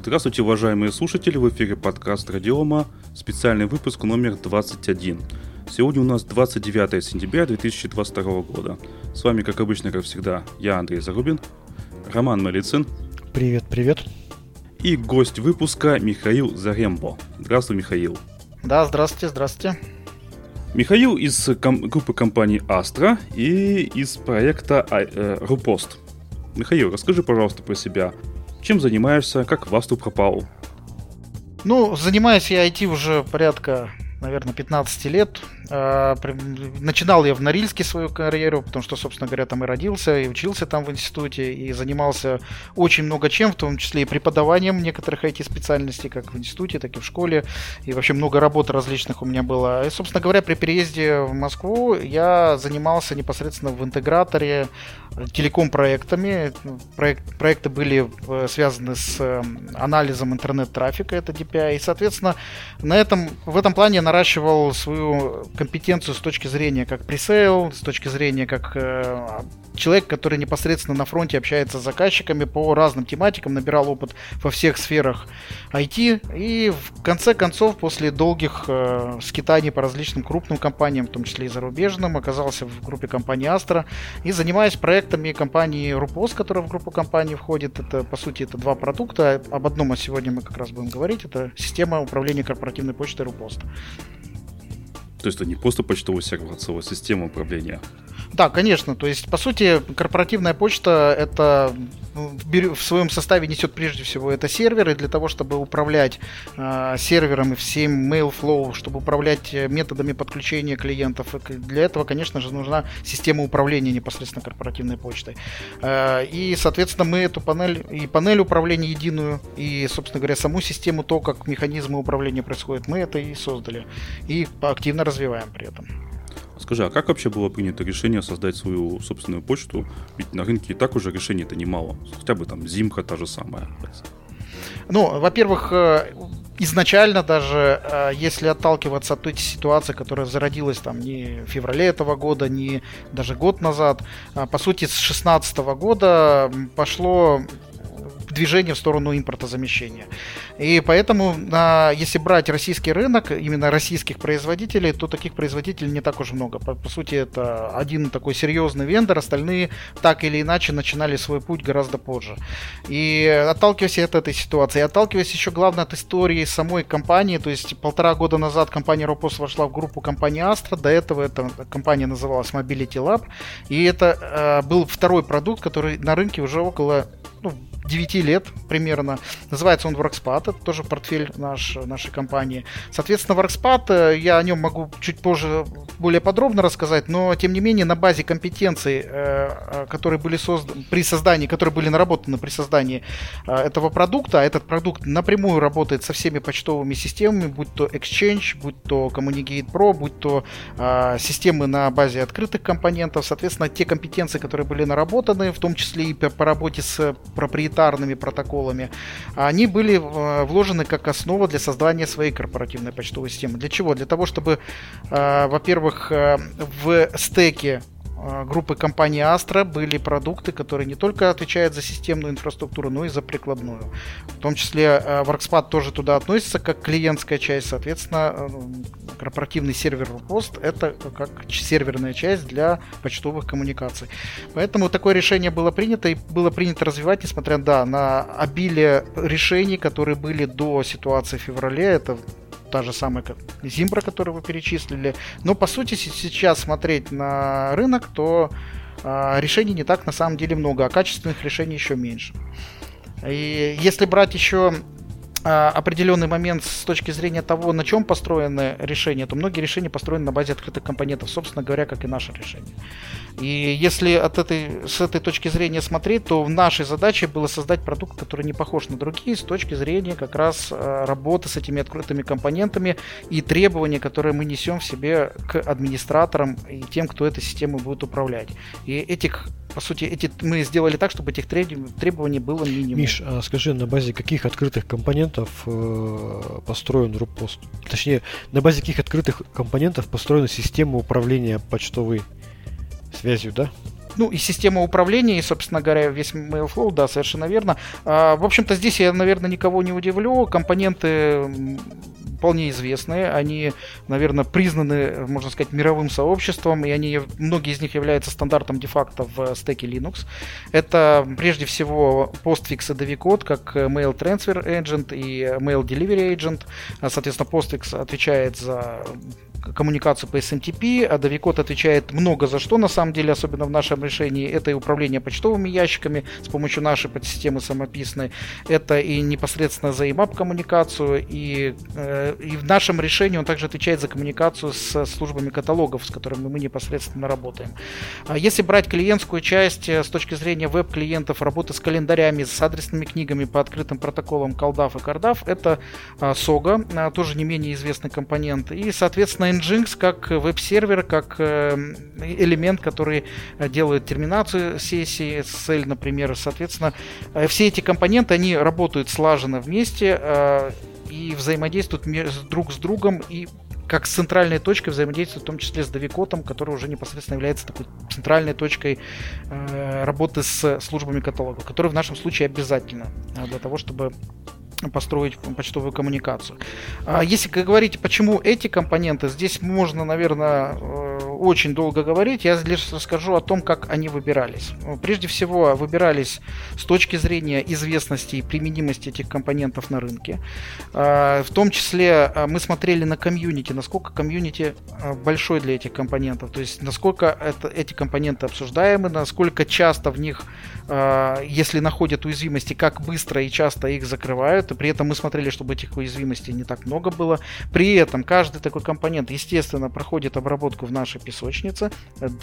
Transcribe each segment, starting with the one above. Здравствуйте, уважаемые слушатели, в эфире подкаст Radioma, специальный выпуск номер 21. Сегодня у нас 29 сентября 2022 года. С вами, как обычно, как всегда, я, Андрей Зарубин, Роман Малицын. Привет, привет. И гость выпуска Михаил Зарембо. Здравствуй, Михаил. Да, здравствуйте. Михаил из группы компании Astra и из проекта RuPost. Михаил, расскажи, пожалуйста, про себя. Чем занимаешься, как вас тут пропал? Занимаюсь я IT уже порядка, наверное, 15 лет. Начинал я в Норильске свою карьеру, потому что, собственно говоря, там и родился, и учился там в институте, и занимался очень много чем, в том числе и преподаванием некоторых IT-специальностей, как в институте, так и в школе, и вообще много работ различных у меня было. И, собственно говоря, при переезде в Москву я занимался непосредственно в интеграторе телеком-проектами. Проекты были связаны с анализом интернет-трафика, это DPI, и, соответственно, в этом плане я наращивал свою компетенцию с точки зрения как пресейл, с точки зрения как человек, который непосредственно на фронте общается с заказчиками по разным тематикам, набирал опыт во всех сферах IT. И в конце концов, после долгих скитаний по различным крупным компаниям, в том числе и зарубежным, оказался в группе компании Astra и занимаюсь проектами компании RuPost, которая в группу компаний входит. Это, по сути, это два продукта. Об одном сегодня мы как раз будем говорить. Это система управления корпоративной почтой RuPost. То есть это не просто почтовый сервер, а целая система управления. Да, конечно. То есть, по сути, корпоративная почта это в своем составе несет прежде всего это сервер, и для того, чтобы управлять сервером и всем mail flow, чтобы управлять методами подключения клиентов, для этого, конечно же, нужна система управления непосредственно корпоративной почтой. И, соответственно, мы эту панель управления единую, и, собственно говоря, саму систему, то, как механизмы управления происходят, мы это и создали, и активно развиваем при этом. Скажи, а как вообще было принято решение создать свою собственную почту? Ведь на рынке и так уже решений-то немало. Хотя бы там Zimbra та же самая. Во-первых, изначально даже, если отталкиваться от той ситуации, которая зародилась там не в феврале этого года, не даже год назад, по сути, с 2016 года пошло движение в сторону импортозамещения. И поэтому, если брать российский рынок, именно российских производителей, то таких производителей не так уж много. По сути, это один такой серьезный вендор, остальные так или иначе начинали свой путь гораздо позже. И отталкиваясь от этой ситуации, отталкиваясь еще, главное, от истории самой компании, то есть 1,5 года назад компания RuPost вошла в группу компании Astra, до этого эта компания называлась Mobility Lab, и это был второй продукт, который на рынке уже около 9 лет примерно. Называется он Workspad. Это тоже портфель нашей компании. Соответственно, Workspad, я о нем могу чуть позже более подробно рассказать, но, тем не менее, на базе компетенций, которые были наработаны при создании этого продукта, этот продукт напрямую работает со всеми почтовыми системами, будь то Exchange, будь то Communicate Pro, будь то системы на базе открытых компонентов. Соответственно, те компетенции, которые были наработаны, в том числе и по работе с проприетарными протоколами, они были вложены как основа для создания своей корпоративной почтовой системы. Для чего? Для того, чтобы, во-первых, в стеке группы компании Astra были продукты, которые не только отвечают за системную инфраструктуру, но и за прикладную. В том числе Workspad тоже туда относится как клиентская часть, соответственно, корпоративный сервер RuPost это как серверная часть для почтовых коммуникаций. Поэтому такое решение было принято и было принято развивать, несмотря на обилие решений, которые были до ситуации в феврале. Это та же самая как Zimbra, которую вы перечислили. Но по сути, сейчас смотреть на рынок, то решений не так на самом деле много, а качественных решений еще меньше. И если брать еще определенный момент с точки зрения того, на чем построены решения, то многие решения построены на базе открытых компонентов, собственно говоря, как и наше решение. И если с этой точки зрения смотреть, то в нашей задаче было создать продукт, который не похож на другие с точки зрения как раз работы с этими открытыми компонентами и требования, которые мы несем в себе к администраторам и тем, кто этой системой будет управлять. И мы сделали так, чтобы этих требований было минимум. Миш, а скажи, на базе каких открытых компонентов построен RuPost? Точнее, на базе каких открытых компонентов построена система управления почтовой связью, да? Ну, и система управления, и, собственно говоря, весь Mailflow, да, совершенно верно. В общем-то, здесь я, наверное, никого не удивлю. Компоненты вполне известные, они, наверное, признаны, можно сказать, мировым сообществом, и они, многие из них являются стандартом де-факто в стеке Linux. Это, прежде всего, Postfix и Dovecot, как Mail Transfer Agent и Mail Delivery Agent. Соответственно, Postfix отвечает за коммуникацию по SMTP, а Dovecot отвечает много за что, на самом деле, особенно в нашем решении. Это и управление почтовыми ящиками с помощью нашей подсистемы самописной, это и непосредственно за IMAP коммуникацию, и в нашем решении он также отвечает за коммуникацию с службами каталогов, с которыми мы непосредственно работаем. Если брать клиентскую часть с точки зрения веб-клиентов, работы с календарями, с адресными книгами по открытым протоколам CalDAV и CardDAV, это SOGA, тоже не менее известный компонент, и, соответственно, Nginx как веб-сервер, как элемент, который делает терминацию сессии, SSL, например. Соответственно, все эти компоненты, они работают слаженно вместе и взаимодействуют друг с другом, и как с центральной точкой взаимодействует, в том числе с Dovecot, который уже непосредственно является такой центральной точкой работы с службами каталога, который в нашем случае обязательно для того, чтобы построить почтовую коммуникацию. Если говорить, почему эти компоненты, здесь можно, наверное, очень долго говорить. Я лишь расскажу о том, как они выбирались. Прежде всего, выбирались с точки зрения известности и применимости этих компонентов на рынке. В том числе мы смотрели на комьюнити, насколько комьюнити большой для этих компонентов, то есть насколько эти компоненты обсуждаемы, насколько часто в них, если находят уязвимости, как быстро и часто их закрывают. При этом мы смотрели, чтобы этих уязвимостей не так много было. При этом каждый такой компонент, естественно, проходит обработку в нашей песочнице.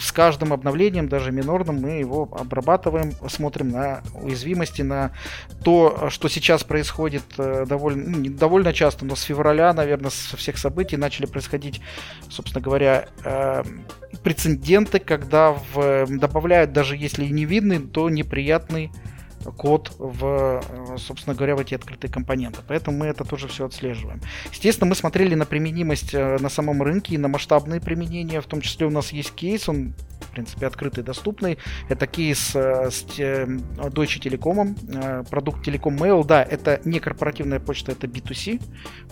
С каждым обновлением, даже минорным, мы его обрабатываем, смотрим на уязвимости, на то, что сейчас происходит довольно часто, но с февраля, наверное, со всех событий начали происходить, собственно говоря, прецеденты, когда добавляют, даже если и невидный, то неприятный код в, собственно говоря, в эти открытые компоненты. Поэтому мы это тоже все отслеживаем. Естественно, мы смотрели на применимость на самом рынке и на масштабные применения. В том числе у нас есть кейс, он, в принципе, открытый, доступный. Это кейс с Deutsche Telekom, продукт Telekom Mail. Да, это не корпоративная почта, это B2C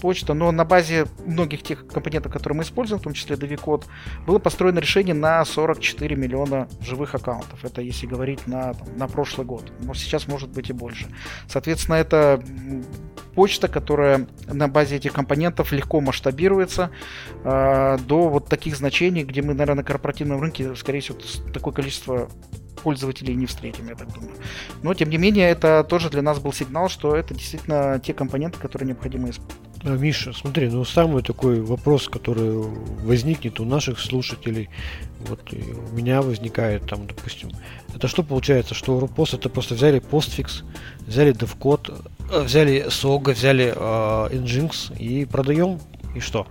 почта, но на базе многих тех компонентов, которые мы используем, в том числе Dovecot, было построено решение на 44 миллиона живых аккаунтов. Это если говорить на прошлый год. Но сейчас может быть и больше. Соответственно, это почта, которая на базе этих компонентов легко масштабируется до вот таких значений, где мы, наверное, на корпоративном рынке, скорее всего, такое количество пользователей не встретим, я так думаю. Но, тем не менее, это тоже для нас был сигнал, что это действительно те компоненты, которые необходимо использовать. Миша, смотри, ну самый такой вопрос, который возникнет у наших слушателей, вот у меня возникает там, допустим, это что получается, что RuPost это просто взяли Postfix, взяли Dovecot, взяли SOGA, взяли Nginx и продаем? И что?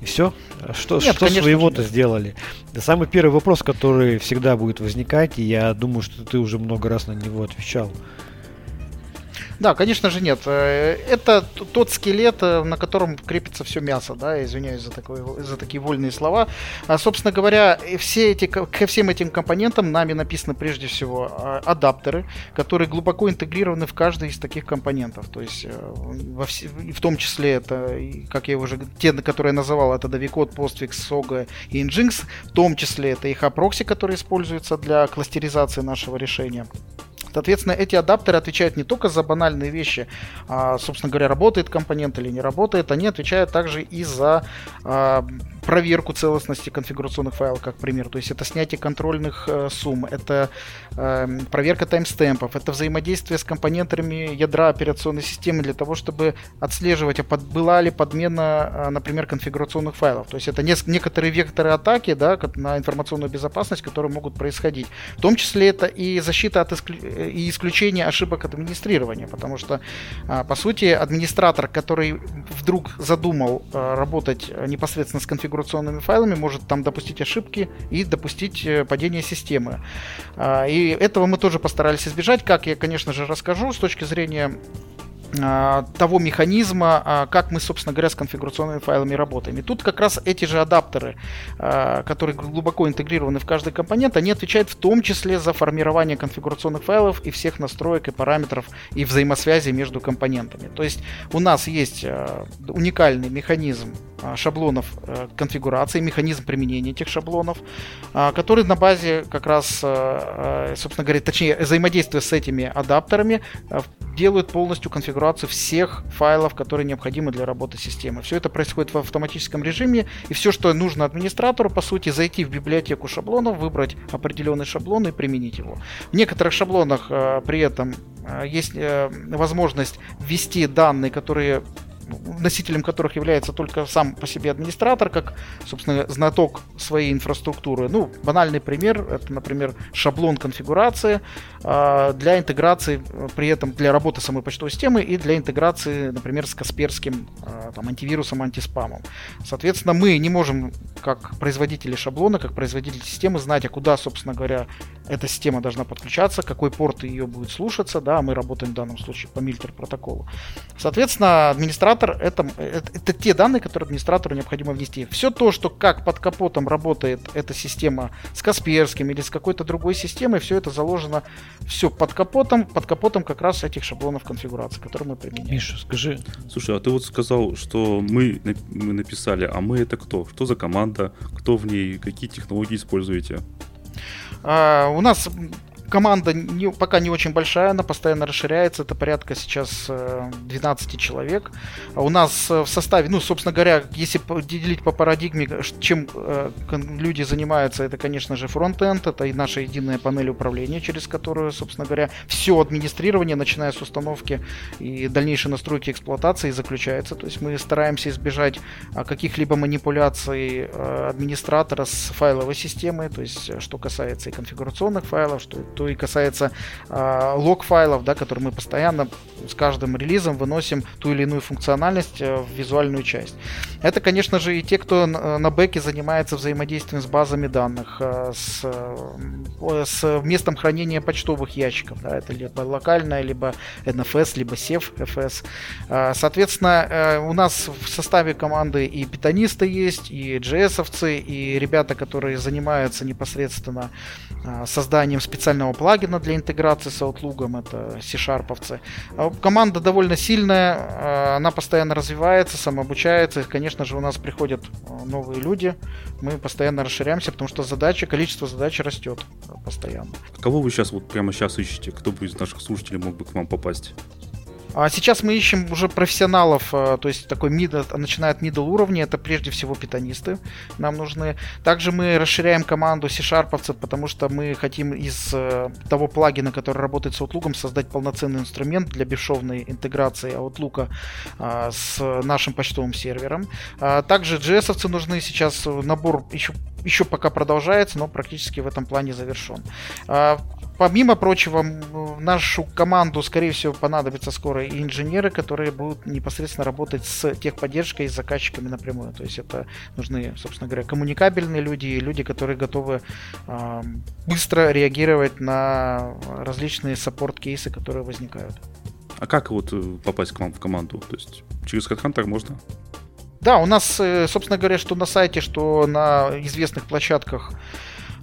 И все? Что, нет, что своего-то нет. Сделали? Это самый первый вопрос, который всегда будет возникать, и я думаю, что ты уже много раз на него отвечал. Да, конечно же нет. Это тот скелет, на котором крепится все мясо, да, извиняюсь за такие вольные слова. Собственно говоря, ко всем этим компонентам нами написаны прежде всего адаптеры, которые глубоко интегрированы в каждый из таких компонентов. То есть, в том числе, это, как я уже, те, которые я называл, это Dovecot, Postfix, SOGA и Nginx, в том числе это и HAProxy, который используется для кластеризации нашего решения. Соответственно, эти адаптеры отвечают не только за банальные вещи, собственно говоря, работает компонент или не работает, они отвечают также и за проверку целостности конфигурационных файлов, как пример. То есть это снятие контрольных сумм, это проверка таймстемпов, это взаимодействие с компонентами ядра операционной системы для того, чтобы отслеживать, была ли подмена, например, конфигурационных файлов. То есть это некоторые векторы атаки, да, на информационную безопасность, которые могут происходить. В том числе это и защита от и исключение ошибок администрирования, потому что, по сути, администратор, который вдруг задумал работать непосредственно с конфигурационными файлами, может там допустить ошибки и допустить падение системы. И этого мы тоже постарались избежать, как я, конечно же, расскажу с точки зрения того механизма, как мы, собственно говоря, с конфигурационными файлами работаем. И тут как раз эти же адаптеры, которые глубоко интегрированы в каждый компонент, они отвечают в том числе за формирование конфигурационных файлов и всех настроек и параметров и взаимосвязи между компонентами. То есть у нас есть уникальный механизм шаблонов конфигурации, механизм применения этих шаблонов, который на базе как раз, собственно говоря, точнее взаимодействие с этими адаптерами делают полностью конфигурацию всех файлов, которые необходимы для работы системы. Все это происходит в автоматическом режиме, и все, что нужно администратору, по сути, зайти в библиотеку шаблонов, выбрать определенный шаблон и применить его. В некоторых шаблонах при этом есть возможность ввести данные, которые носителем которых является только сам по себе администратор, как, собственно, знаток своей инфраструктуры. Ну, банальный пример, это, например, шаблон конфигурации для интеграции, при этом для работы самой почтовой системы и для интеграции, например, с Касперским там, антивирусом, антиспамом. Соответственно, мы не можем, как производители шаблона, как производители системы, знать, а куда, собственно говоря, эта система должна подключаться, какой порт ее будет слушаться, да, мы работаем в данном случае по Milter протоколу. Соответственно, администратор это те данные, которые администратору необходимо внести. Все то, что как под капотом работает эта система с Касперским или с какой-то другой системой, все это заложено все под капотом как раз этих шаблонов конфигурации, которые мы применяем. Миша, скажи. Слушай, а ты вот сказал, что мы написали, а мы это кто? Что за команда? Кто в ней? Какие технологии используете? У нас команда пока не очень большая, она постоянно расширяется, это порядка сейчас 12 человек. У нас в составе, ну, собственно говоря, если делить по парадигме, чем люди занимаются, это, конечно же, фронт-энд, это и наша единая панель управления, через которую, собственно говоря, все администрирование, начиная с установки и дальнейшей настройки эксплуатации, заключается. То есть мы стараемся избежать каких-либо манипуляций администратора с файловой системой, то есть что касается и конфигурационных файлов, что и касается лог-файлов, да, которые мы постоянно с каждым релизом выносим ту или иную функциональность в визуальную часть. Это, конечно же, и те, кто на бэке занимается взаимодействием с базами данных, с местом хранения почтовых ящиков. Да, это либо локальное, либо NFS, либо SEF-FS. Соответственно, у нас в составе команды и питонисты есть, и JS-овцы, и ребята, которые занимаются непосредственно созданием специального плагина для интеграции с Outlook, это C-шарповцы. Команда довольно сильная, она постоянно развивается, самообучается, и, конечно же, у нас приходят новые люди, мы постоянно расширяемся, потому что задачи, количество задач растет постоянно. Кого вы сейчас, вот прямо сейчас ищете? Кто бы из наших слушателей мог бы к вам попасть? Сейчас мы ищем уже профессионалов, то есть такой начиная от middle уровня, это прежде всего питонисты нам нужны. Также мы расширяем команду C-шарповцев, потому что мы хотим из того плагина, который работает с Outlook, создать полноценный инструмент для бесшовной интеграции Outlook с нашим почтовым сервером. Также JS-овцы нужны сейчас, набор еще пока продолжается, но практически в этом плане завершен. Помимо прочего, в нашу команду, скорее всего, понадобятся скоро и инженеры, которые будут непосредственно работать с техподдержкой и с заказчиками напрямую. То есть это нужны, собственно говоря, коммуникабельные люди и люди, которые готовы быстро реагировать на различные саппорт-кейсы, которые возникают. А как вот попасть к вам в команду? То есть через HeadHunter можно? Да, у нас, собственно говоря, что на сайте, что на известных площадках,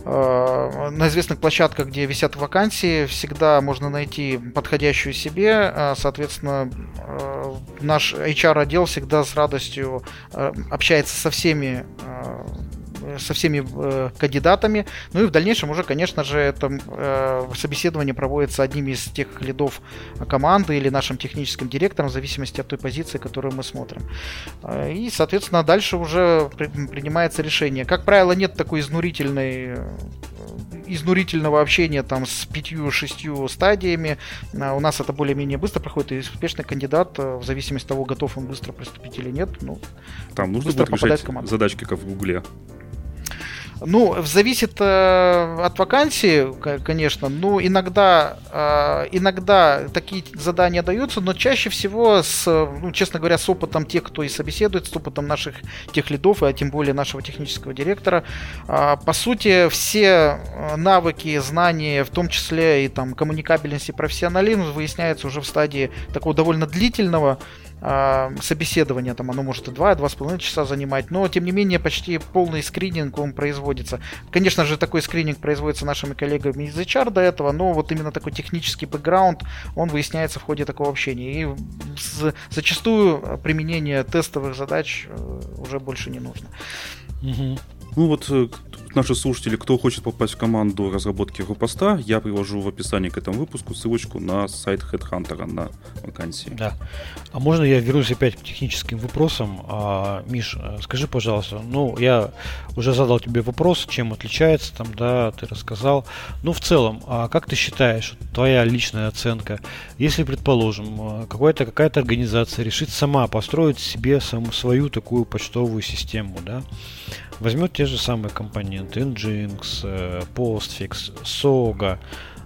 где висят вакансии, всегда можно найти подходящую себе. Соответственно, наш HR-отдел всегда с радостью общается со всеми кандидатами. Ну и в дальнейшем уже, конечно же, это собеседование проводится одним из тех лидов команды или нашим техническим директором, в зависимости от той позиции, которую мы смотрим. И, соответственно, дальше уже принимается решение. Как правило, нет такой изнурительного общения там, с 5-6 стадиями. У нас это более-менее быстро проходит, и успешный кандидат, в зависимости от того, готов он быстро приступить или нет, там нужно будет решать задачки, как в Гугле. Ну, зависит от вакансии, конечно. Ну, иногда такие задания даются, но чаще всего, честно говоря, с опытом тех, кто и собеседует, с опытом наших техлидов, а тем более нашего технического директора, по сути, все навыки, знания, в том числе и там коммуникабельность и профессионализм, выясняется уже в стадии такого довольно длительного собеседование, там оно может и 2-2,5 часа занимать, но тем не менее почти полный скрининг он производится. Конечно же, такой скрининг производится нашими коллегами из HR до этого, но вот именно такой технический бэкграунд, он выясняется в ходе такого общения. И зачастую применение тестовых задач уже больше не нужно. Угу. Ну вот, наши слушатели, кто хочет попасть в команду разработки RuPost, я приложу в описании к этому выпуску ссылочку на сайт HeadHunter на вакансии. Да. А можно я вернусь опять к техническим вопросам? Миш, скажи, пожалуйста, я уже задал тебе вопрос, чем отличается, ты рассказал. В целом, как ты считаешь, твоя личная оценка, если, предположим, какая-то организация решит сама построить себе свою такую почтовую систему, да? Возьмет те же самые компоненты Nginx, Postfix, SOGA.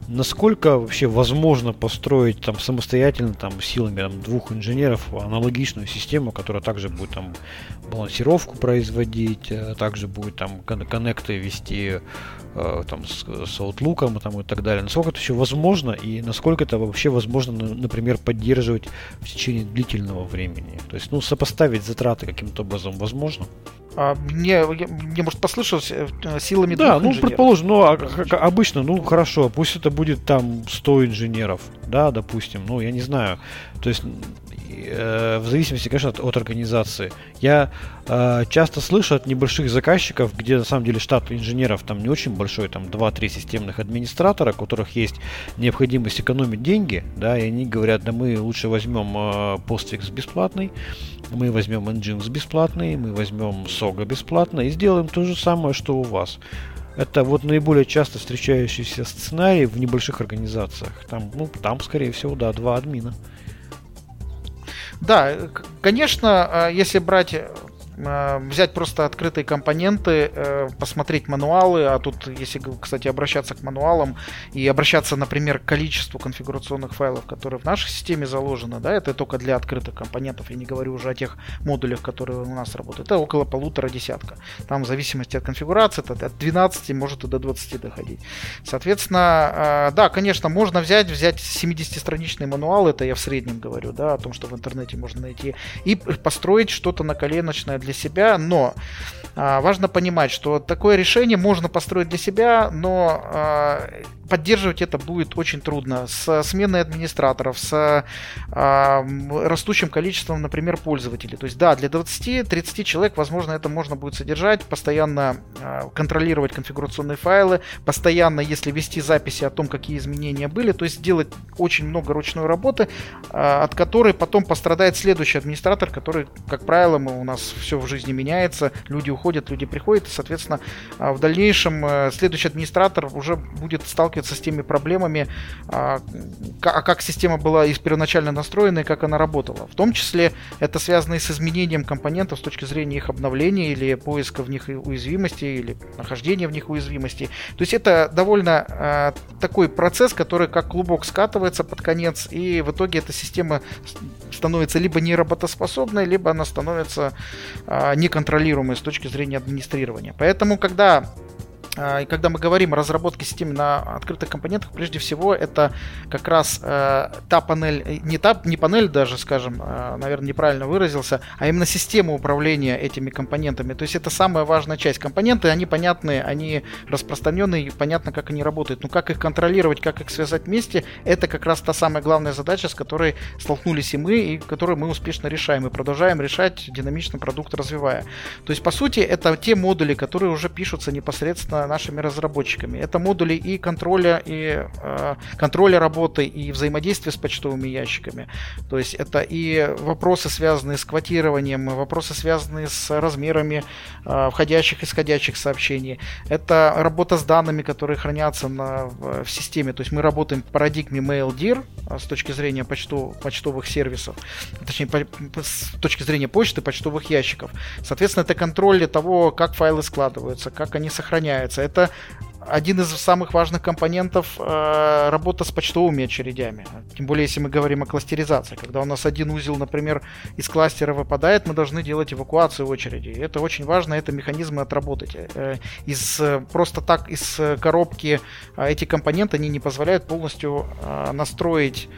Насколько вообще возможно построить самостоятельно силами двух инженеров аналогичную систему, которая также будет балансировку производить, также будет коннекты вести с Outlook и так далее. Насколько это еще возможно и насколько это вообще возможно, например, поддерживать в течение длительного времени? То есть, сопоставить затраты каким-то образом возможно? Мне может послышалось силами двух инженеров. Предположим, обычно, хорошо, пусть это будет 100 инженеров, да, допустим, я не знаю. То есть, в зависимости, конечно, от организации. Я часто слышу от небольших заказчиков, где на самом деле штат инженеров не очень большой, 2-3 системных администратора, у которых есть необходимость экономить деньги, да, и они говорят, мы лучше возьмем Postfix бесплатный, мы возьмем Nginx бесплатный, мы возьмем SOGA бесплатно и сделаем то же самое, что у вас. Это наиболее часто встречающийся сценарий в небольших организациях. Там, скорее всего, 2 админа. Да, конечно, если взять просто открытые компоненты, посмотреть мануалы, а тут, если, кстати, обращаться к мануалам и обращаться, например, к количеству конфигурационных файлов, которые в нашей системе заложены, да, это только для открытых компонентов, я не говорю уже о тех модулях, которые у нас работают, это около 1,5 десятка. Там в зависимости от конфигурации, это от 12 может и до 20 доходить. Соответственно, да, конечно, можно взять 70-страничный мануал, это я в среднем говорю, да, о том, что в интернете можно найти, и построить что-то наколеночное для себя, но важно понимать, что такое решение можно построить для себя, но поддерживать это будет очень трудно. С сменой администраторов, с растущим количеством, например, пользователей. То есть, да, для 20-30 человек, возможно, это можно будет содержать, постоянно контролировать конфигурационные файлы, постоянно, если вести записи о том, какие изменения были, то есть делать очень много ручной работы, от которой потом пострадает следующий администратор, который, как правило, у нас все в жизни меняется, люди уходят, люди приходят, и, соответственно, в дальнейшем следующий администратор уже будет сталкиваться с теми проблемами, как система была первоначально настроена и как она работала. В том числе это связано и с изменением компонентов с точки зрения их обновления или поиска в них уязвимостей, или нахождения в них уязвимостей. То есть это довольно такой процесс, который как клубок скатывается под конец, и в итоге эта система становится либо неработоспособной, либо она становится неконтролируемой с точки зрения администрирования. Поэтому, когда мы говорим о разработке системы на открытых компонентах, прежде всего это как раз та панель, не панель даже, скажем, наверное, неправильно выразился, а именно система управления этими компонентами. То есть это самая важная часть. Компоненты, они понятные, они распространенные, и понятно, как они работают. Но как их контролировать, как их связать вместе, это как раз та самая главная задача, с которой столкнулись и мы, и которую мы успешно решаем, и продолжаем решать, динамично продукт развивая. То есть, по сути, это те модули, которые уже пишутся непосредственно нашими разработчиками. Это модули и контроля, работы и взаимодействия с почтовыми ящиками. То есть это и вопросы, связанные с квотированием, вопросы, связанные с размерами входящих и исходящих сообщений. Это работа с данными, которые хранятся в системе. То есть мы работаем в парадигме MailDir с точки зрения почтовых сервисов, точнее с точки зрения почты, почтовых ящиков. Соответственно, это контроль того, как файлы складываются, как они сохраняются. Это один из самых важных компонентов работа с почтовыми очередями. Тем более, если мы говорим о кластеризации. Когда у нас один узел, например, из кластера выпадает, мы должны делать эвакуацию очереди. Это очень важно, это механизмы отработать. Просто так из коробки эти компоненты они не позволяют полностью настроить,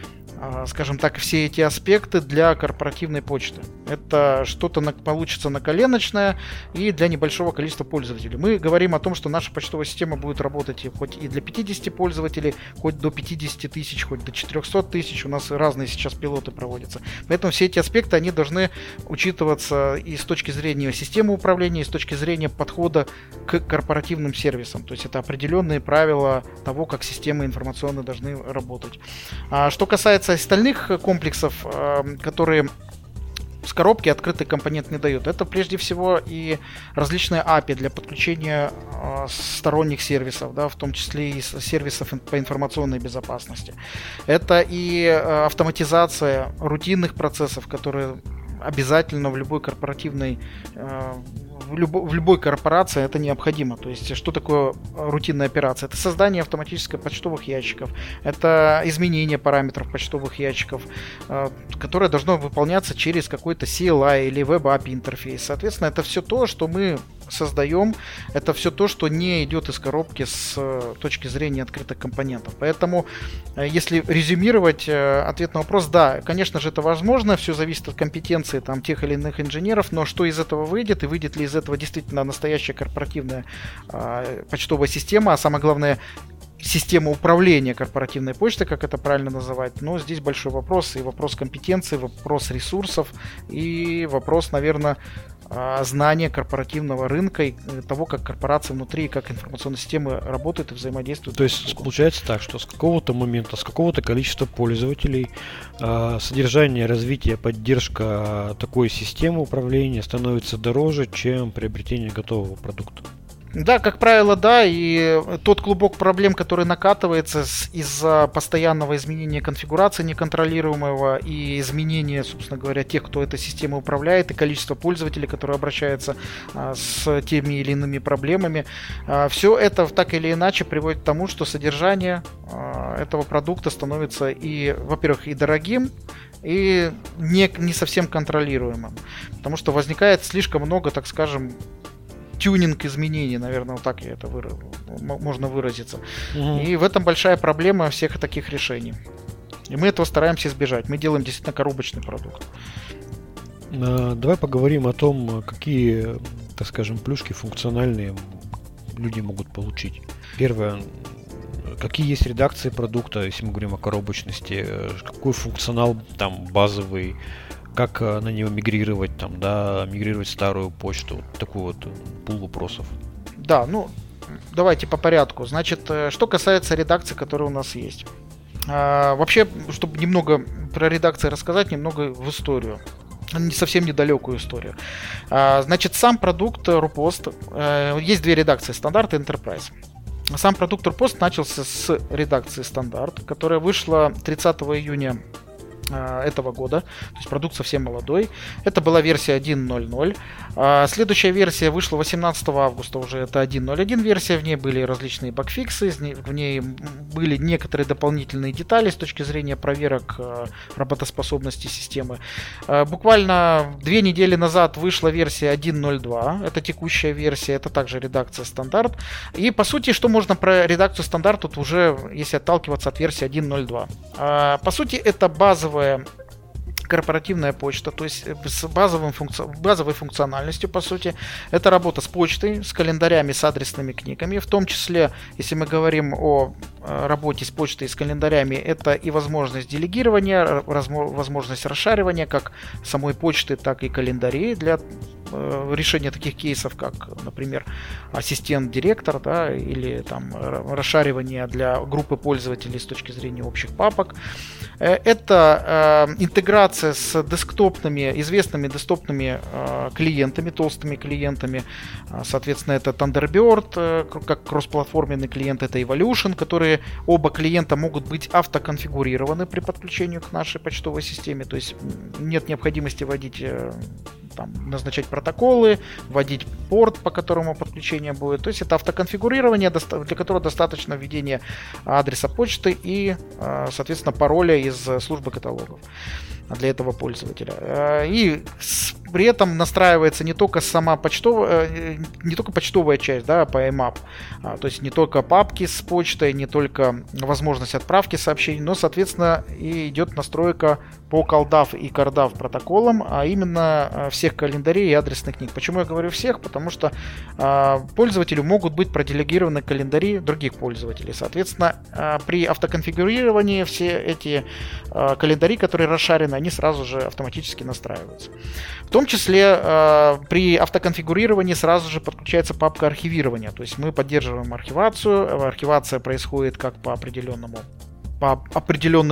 скажем так, все эти аспекты для корпоративной почты. Это что-то получится наколеночное и для небольшого количества пользователей. Мы говорим о том, что наша почтовая система будет работать хоть и для 50 пользователей, хоть до 50 тысяч, хоть до 400 тысяч. У нас разные сейчас пилоты проводятся. Поэтому все эти аспекты, они должны учитываться и с точки зрения системы управления, и с точки зрения подхода к корпоративным сервисам. То есть это определенные правила того, как системы информационные должны работать. Что касается остальных комплексов, которые с коробки открытый компонент не дают. Это прежде всего и различные API для подключения сторонних сервисов, да, в том числе и сервисов по информационной безопасности. Это и автоматизация рутинных процессов, которые обязательно в любой корпоративной в любой корпорации это необходимо. То есть, что такое рутинная операция? Это создание автоматически почтовых ящиков, это изменение параметров почтовых ящиков, которое должно выполняться через какой-то CLI или Web API интерфейс. Соответственно, это все то, что мы создаем, это все то, что не идет из коробки с точки зрения открытых компонентов. Поэтому, если резюмировать ответ на вопрос, да, конечно же, это возможно, все зависит от компетенции там тех или иных инженеров, но что из этого выйдет и выйдет ли из этого действительно настоящая корпоративная почтовая система, а самое главное, система управления корпоративной почтой, как это правильно называть, но здесь большой вопрос, и вопрос компетенции, вопрос ресурсов, и вопрос, наверное, знания корпоративного рынка и того, как корпорации внутри, как информационные системы работают и взаимодействуют. То есть получается так, что с какого-то момента, с какого-то количества пользователей содержание, развитие, поддержка такой системы управления становится дороже, чем приобретение готового продукта. Да, как правило, да, и тот клубок проблем, который накатывается из-за постоянного изменения конфигурации неконтролируемого и изменения, собственно говоря, тех, кто этой системой управляет, и количество пользователей, которые обращаются с теми или иными проблемами, все это так или иначе приводит к тому, что содержание этого продукта становится и, во-первых, и дорогим, и не совсем контролируемым, потому что возникает слишком много, так скажем, тюнинг изменений, наверное, вот так я это можно выразиться. И в этом большая проблема всех таких решений. И мы этого стараемся избежать. Мы делаем действительно коробочный продукт. Давай поговорим о том, какие, так скажем, плюшки функциональные люди могут получить. Первое, какие есть редакции продукта, если мы говорим о коробочности, какой функционал там базовый, как на него мигрировать, там, да, мигрировать старую почту, вот такой вот пул вопросов. Да, ну, давайте по порядку. Значит, что касается редакций, которые у нас есть. Вообще, чтобы немного про редакции рассказать, немного в историю. Совсем недалекую историю. Значит, сам продукт RuPost, есть две редакции, стандарт и Enterprise. Сам продукт RuPost начался с редакции стандарт, которая вышла 30 июня этого года, то есть продукт совсем молодой. Это была версия 1.0.0. Следующая версия вышла 18 августа, уже это 1.0.1 версия, в ней были различные багфиксы, в ней были некоторые дополнительные детали с точки зрения проверок работоспособности системы. Буквально 2 недели назад вышла версия 1.0.2, это текущая версия, это также редакция стандарт. И по сути, что можно про редакцию стандарт, тут уже, если отталкиваться от версии 1.0.2. По сути, это базовая корпоративная почта, то есть с базовой функциональностью, по сути. Это работа с почтой, с календарями, с адресными книгами, в том числе, если мы говорим о работе с почтой и с календарями, это и возможность делегирования, возможность расшаривания как самой почты, так и календарей для решения таких кейсов, как, например, ассистент-директор, да, или там расшаривание для группы пользователей с точки зрения общих папок. Это интеграция с десктопными, известными десктопными клиентами, толстыми клиентами. Соответственно, это Thunderbird, как кроссплатформенный клиент, это Evolution, которые оба клиента могут быть автоконфигурированы при подключении к нашей почтовой системе. То есть нет необходимости вводить, там, назначать протоколы, вводить порт, по которому подключение будет. То есть это автоконфигурирование, для которого достаточно введения адреса почты и, соответственно, пароля из службы каталогов для этого пользователя. И при этом настраивается не только сама почтовая, не только почтовая часть, да, по IMAP, то есть не только папки с почтой, не только возможность отправки сообщений, но, соответственно, и идет настройка по CalDAV и CardDAV протоколам, а именно всех календарей и адресных книг. Почему я говорю всех? Потому что пользователю могут быть проделегированы календари других пользователей. Соответственно, при автоконфигурировании все эти календари, которые расшарены, они сразу же автоматически настраиваются. В том числе при автоконфигурировании сразу же подключается папка архивирования. То есть мы поддерживаем архивацию. Архивация происходит как по определенным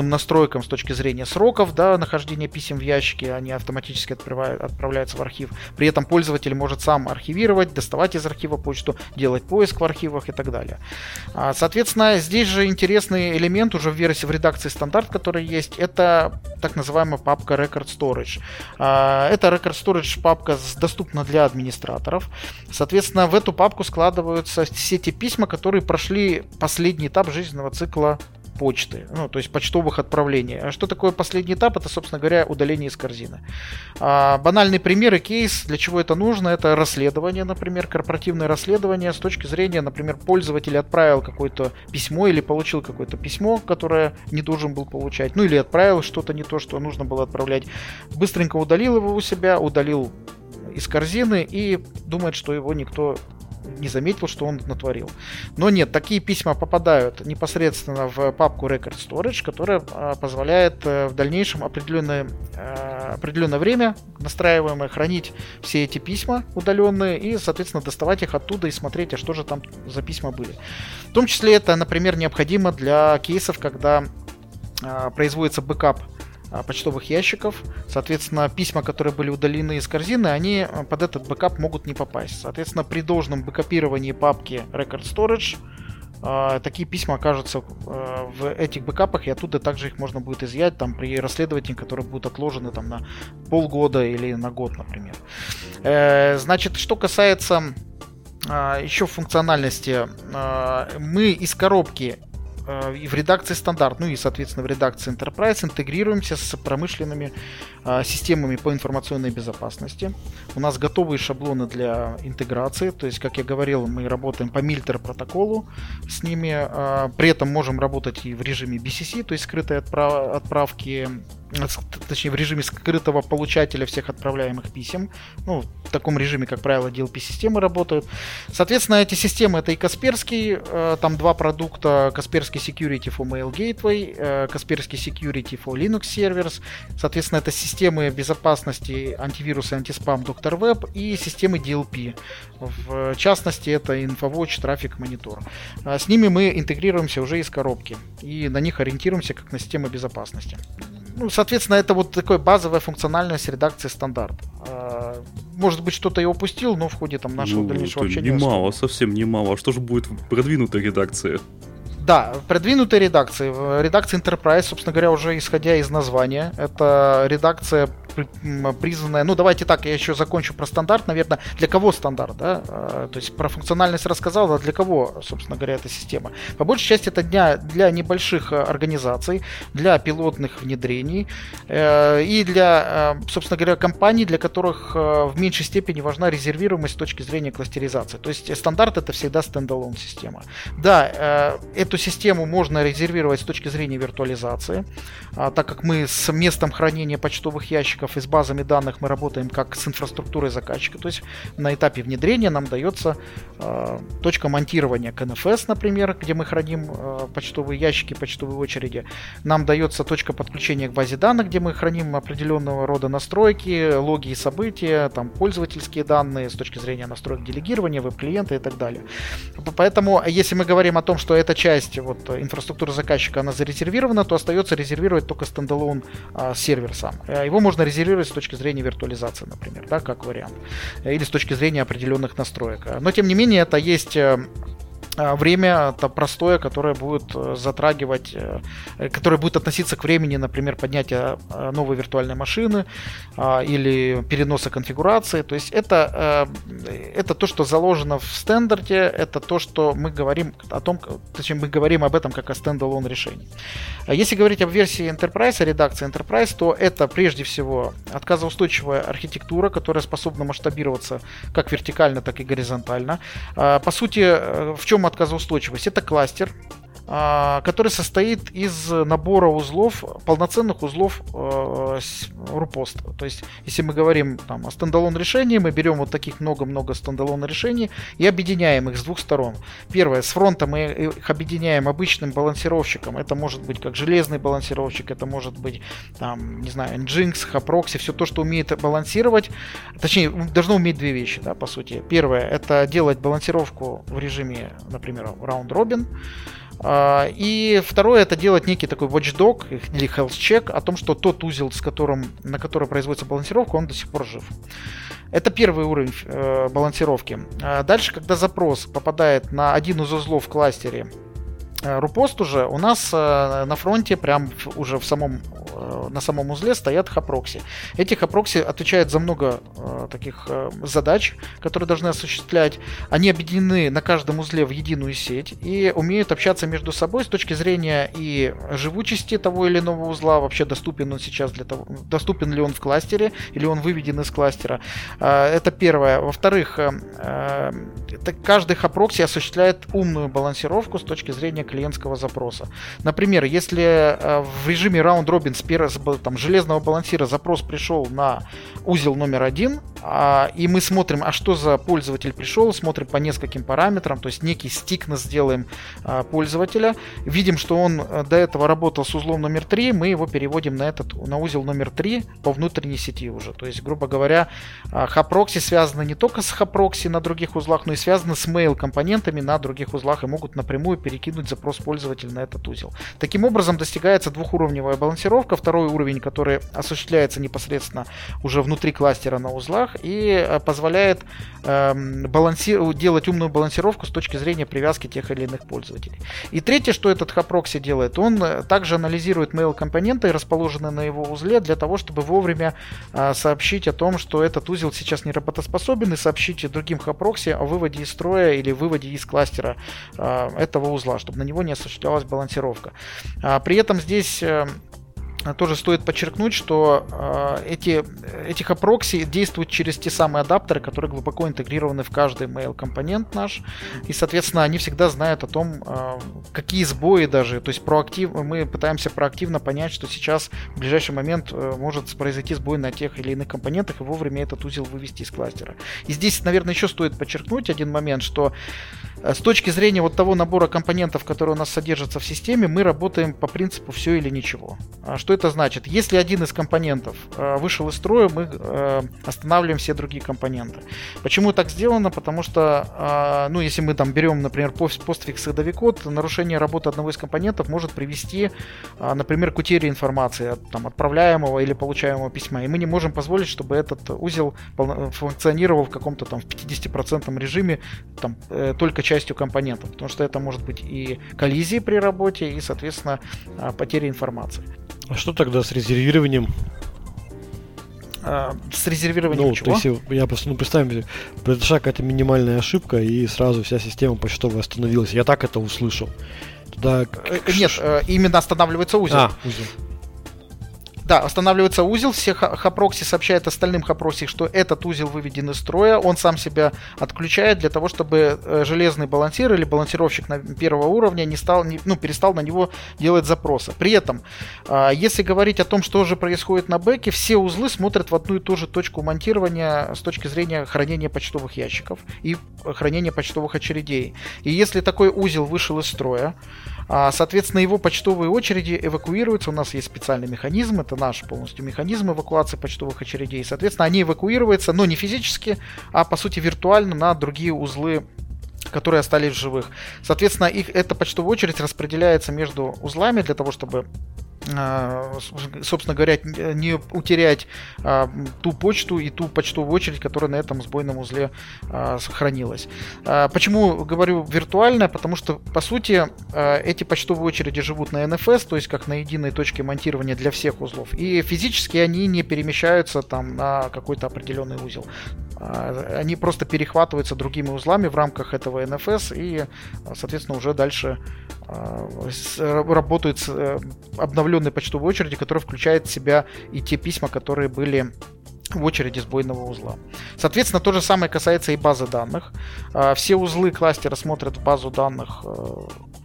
настройкам с точки зрения сроков, да, нахождения писем в ящике, они автоматически отправляются в архив. При этом пользователь может сам архивировать, доставать из архива почту, делать поиск в архивах и так далее. Соответственно, здесь же интересный элемент уже в редакции стандарт, который есть, это так называемая папка Record Storage. Эта Record Storage папка доступна для администраторов. Соответственно, в эту папку складываются все те письма, которые прошли последний этап жизненного цикла почты, ну, то есть почтовых отправлений. А что такое последний этап? Это, собственно говоря, удаление из корзины. Банальный пример и кейс, для чего это нужно, это расследование, например, корпоративное расследование с точки зрения, например, пользователь отправил какое-то письмо или получил какое-то письмо, которое не должен был получать, ну или отправил что-то не то, что нужно было отправлять. Быстренько удалил его у себя, удалил из корзины и думает, что его никто не заметил, что он натворил. Но нет, такие письма попадают непосредственно в папку Record Storage, которая позволяет в дальнейшем определенное время настраиваемое хранить все эти письма удаленные и, соответственно, доставать их оттуда и смотреть, а что же там за письма были. В том числе это, например, необходимо для кейсов, когда производится бэкап почтовых ящиков. Соответственно, письма, которые были удалены из корзины, они под этот бэкап могут не попасть. Соответственно, при должном бэкапировании папки Record Storage такие письма окажутся в этих бэкапах, и оттуда также их можно будет изъять там, при расследовании, которые будут отложены там, на полгода или на год, например. Значит, что касается еще функциональности, мы из коробки и в редакции стандарт, ну и, соответственно, в редакции Enterprise интегрируемся с промышленными системами по информационной безопасности. У нас готовые шаблоны для интеграции, то есть, как я говорил, мы работаем по Milter протоколу с ними, при этом можем работать и в режиме BCC, то есть скрытой отправки, точнее в режиме скрытого получателя всех отправляемых писем. Ну, в таком режиме, как правило, DLP системы работают. Соответственно, эти системы это и Kaspersky, там два продукта, Kaspersky Security for Mail Gateway, Kaspersky Security for Linux Servers. Соответственно, это системы безопасности, антивирус и антиспам Doctor Web и системы DLP. В частности, это InfoWatch, Traffic Monitor. С ними мы интегрируемся уже из коробки и на них ориентируемся как на системы безопасности. Ну, соответственно, это вот такая базовая функциональность редакции стандарт. Может быть, что-то я упустил, но в ходе там, нашего дальнейшего общения... Немало, совсем немало. А что же будет в продвинутой редакции? Да, в продвинутой редакции. В редакции Enterprise, собственно говоря, уже исходя из названия, это редакция признанная... Ну, давайте так, я еще закончу про стандарт, наверное. Для кого стандарт, да? То есть про функциональность рассказал, а для кого, собственно говоря, эта система? По большей части это для небольших организаций, для пилотных внедрений и для, собственно говоря, компаний, для которых в меньшей степени важна резервируемость с точки зрения кластеризации. То есть стандарт это всегда стендалон система. Да, эту систему можно резервировать с точки зрения виртуализации, так как мы с местом хранения почтовых ящиков заказчиков и с базами данных мы работаем как с инфраструктурой заказчика. То есть на этапе внедрения нам дается точка монтирования к NFS, например, где мы храним почтовые ящики, почтовые очереди. Нам дается точка подключения к базе данных, где мы храним определенного рода настройки, логи и события, там, пользовательские данные с точки зрения настроек делегирования, веб-клиента и так далее. Поэтому, если мы говорим о том, что эта часть вот, инфраструктуры заказчика, она зарезервирована, то остается резервировать только стендалон сервер сам. Его можно резервировать с точки зрения виртуализации, например, да, как вариант. Или с точки зрения определенных настроек. Но, тем не менее, это есть... время это простое, которое будет затрагивать, которое будет относиться к времени, например, поднятия новой виртуальной машины или переноса конфигурации. То есть это то, что заложено в стандарте, это то, что мы говорим о том, точнее, мы говорим об этом как о стендалон решении. Если говорить об версии Enterprise, о редакции Enterprise, то это прежде всего отказоустойчивая архитектура, которая способна масштабироваться как вертикально, так и горизонтально. По сути, в чем отказоустойчивость? Это кластер, который состоит из набора узлов, полноценных узлов RuPost. То есть, если мы говорим там, о стендалон-решении, мы берем вот таких много-много стендалон-решений и объединяем их с двух сторон. Первое, с фронта мы их объединяем обычным балансировщиком. Это может быть как железный балансировщик, это может быть, там, не знаю, Nginx, HAProxy, все то, что умеет балансировать. Точнее, должно уметь две вещи, да, по сути. Первое, это делать балансировку в режиме, например, раунд-робин. И второе, это делать некий такой watchdog или health check о том, что тот узел, на который производится балансировка, он до сих пор жив. Это первый уровень балансировки. Дальше, когда запрос попадает на один из узлов в кластере, RuPost уже у нас на фронте, прям уже на самом узле стоят HAProxy. Эти HAProxy отвечают за много таких задач, которые должны осуществлять. Они объединены на каждом узле в единую сеть и умеют общаться между собой с точки зрения и живучести того или иного узла, вообще доступен он сейчас для того, доступен ли он в кластере или он выведен из кластера. Это первое. Во-вторых, каждый HAProxy осуществляет умную балансировку с точки зрения клиентского запроса. Например, если в режиме раунд-робин там, железного балансира запрос пришел на узел номер 1, и мы смотрим, а что за пользователь пришел, смотрим по нескольким параметрам, то есть некий стик нас сделаем пользователя, видим, что он до этого работал с узлом номер 3, мы его переводим на узел номер 3 по внутренней сети уже. То есть, грубо говоря, HAProxy связаны не только с HAProxy на других узлах, но и связаны с mail-компонентами на других узлах и могут напрямую перекинуть запрос пользователя на этот узел. Таким образом достигается двухуровневая балансировка. Второй уровень, который осуществляется непосредственно уже внутри кластера на узлах и позволяет делать умную балансировку с точки зрения привязки тех или иных пользователей. И третье, что этот HAProxy делает, он также анализирует mail-компоненты, расположенные на его узле, для того, чтобы вовремя сообщить о том, что этот узел сейчас не работоспособен, и сообщить другим HAProxy о выводе из строя или выводе из кластера этого узла, чтобы на него не осуществлялась балансировка. При этом здесь тоже стоит подчеркнуть, что эти HAProxy действуют через те самые адаптеры, которые глубоко интегрированы в каждый mail-компонент наш. И, соответственно, они всегда знают о том, какие сбои даже. То есть мы пытаемся проактивно понять, что сейчас в ближайший момент может произойти сбой на тех или иных компонентах и вовремя этот узел вывести из кластера. И здесь, наверное, еще стоит подчеркнуть один момент, что с точки зрения вот того набора компонентов, которые у нас содержатся в системе, мы работаем по принципу «все или ничего». Что это значит? Если один из компонентов вышел из строя, мы останавливаем все другие компоненты. Почему так сделано? Потому что, если мы там берем, например, Postfix и Dovecot, нарушение работы одного из компонентов может привести, например, к утере информации от отправляемого или получаемого письма. И мы не можем позволить, чтобы этот узел функционировал в каком-то там в 50% режиме только частью компонентов. Потому что это может быть и коллизии при работе, и, соответственно, потеря информации. А что тогда с резервированием? С резервированием чего? Я просто представим, произошла какая-то минимальная ошибка, и сразу вся система почтовая остановилась. Я так это услышал. Тогда... Нет, именно останавливается узел. Да, останавливается узел, все HAProxy сообщает остальным HAProxy, что этот узел выведен из строя, он сам себя отключает для того, чтобы железный балансир или балансировщик первого уровня не стал, перестал на него делать запросы. При этом, если говорить о том, что же происходит на бэке, все узлы смотрят в одну и ту же точку монтирования с точки зрения хранения почтовых ящиков и хранения почтовых очередей. И если такой узел вышел из строя, соответственно, его почтовые очереди эвакуируются. У нас есть специальный механизм, это наш полностью механизм эвакуации почтовых очередей. Соответственно, они эвакуируются, но не физически, а по сути виртуально на другие узлы, которые остались в живых. Соответственно, эта почтовая очередь распределяется между узлами для того, чтобы, собственно говоря, не утерять ту почту и ту почтовую очередь, которая на этом сбойном узле сохранилась. Почему говорю виртуально? Потому что, по сути, эти почтовые очереди живут на NFS, то есть как на единой точке монтирования для всех узлов. И физически они не перемещаются там на какой-то определенный узел. Они просто перехватываются другими узлами в рамках этого NFS и, соответственно, уже дальше работают с обновленной почтовой очереди, которая включает в себя и те письма, которые были в очереди сбойного узла. Соответственно, то же самое касается и базы данных. Все узлы кластера смотрят в базу данных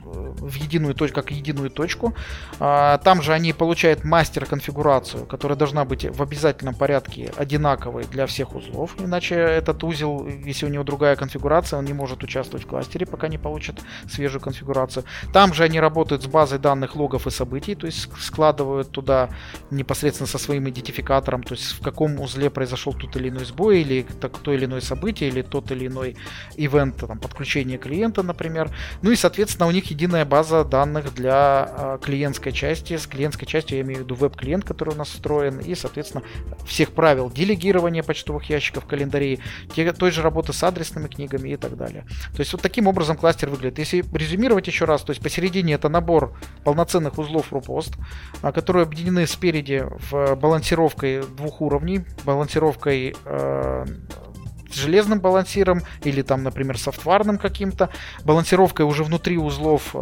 в единую точку, как единую точку. Там же они получают мастер-конфигурацию, которая должна быть в обязательном порядке одинаковой для всех узлов. Иначе этот узел, если у него другая конфигурация, он не может участвовать в кластере, пока не получит свежую конфигурацию. Там же они работают с базой данных логов и событий, то есть складывают туда непосредственно со своим идентификатором, то есть в каком узле произошел тот или иной сбой, или то или иное событие, или тот или иной ивент, там, подключение клиента, например. Ну и, соответственно, у них единая база данных для клиентской части. С клиентской частью я имею в виду веб-клиент, который у нас встроен, и, соответственно, всех правил делегирования почтовых ящиков, календарей, той же работы с адресными книгами и так далее. То есть вот таким образом кластер выглядит. Если резюмировать еще раз, то есть посередине это набор полноценных узлов RuPost, которые объединены спереди в балансировкой двух уровней, балансировкой с железным балансиром или там, например, софтварным каким-то, балансировкой уже внутри узлов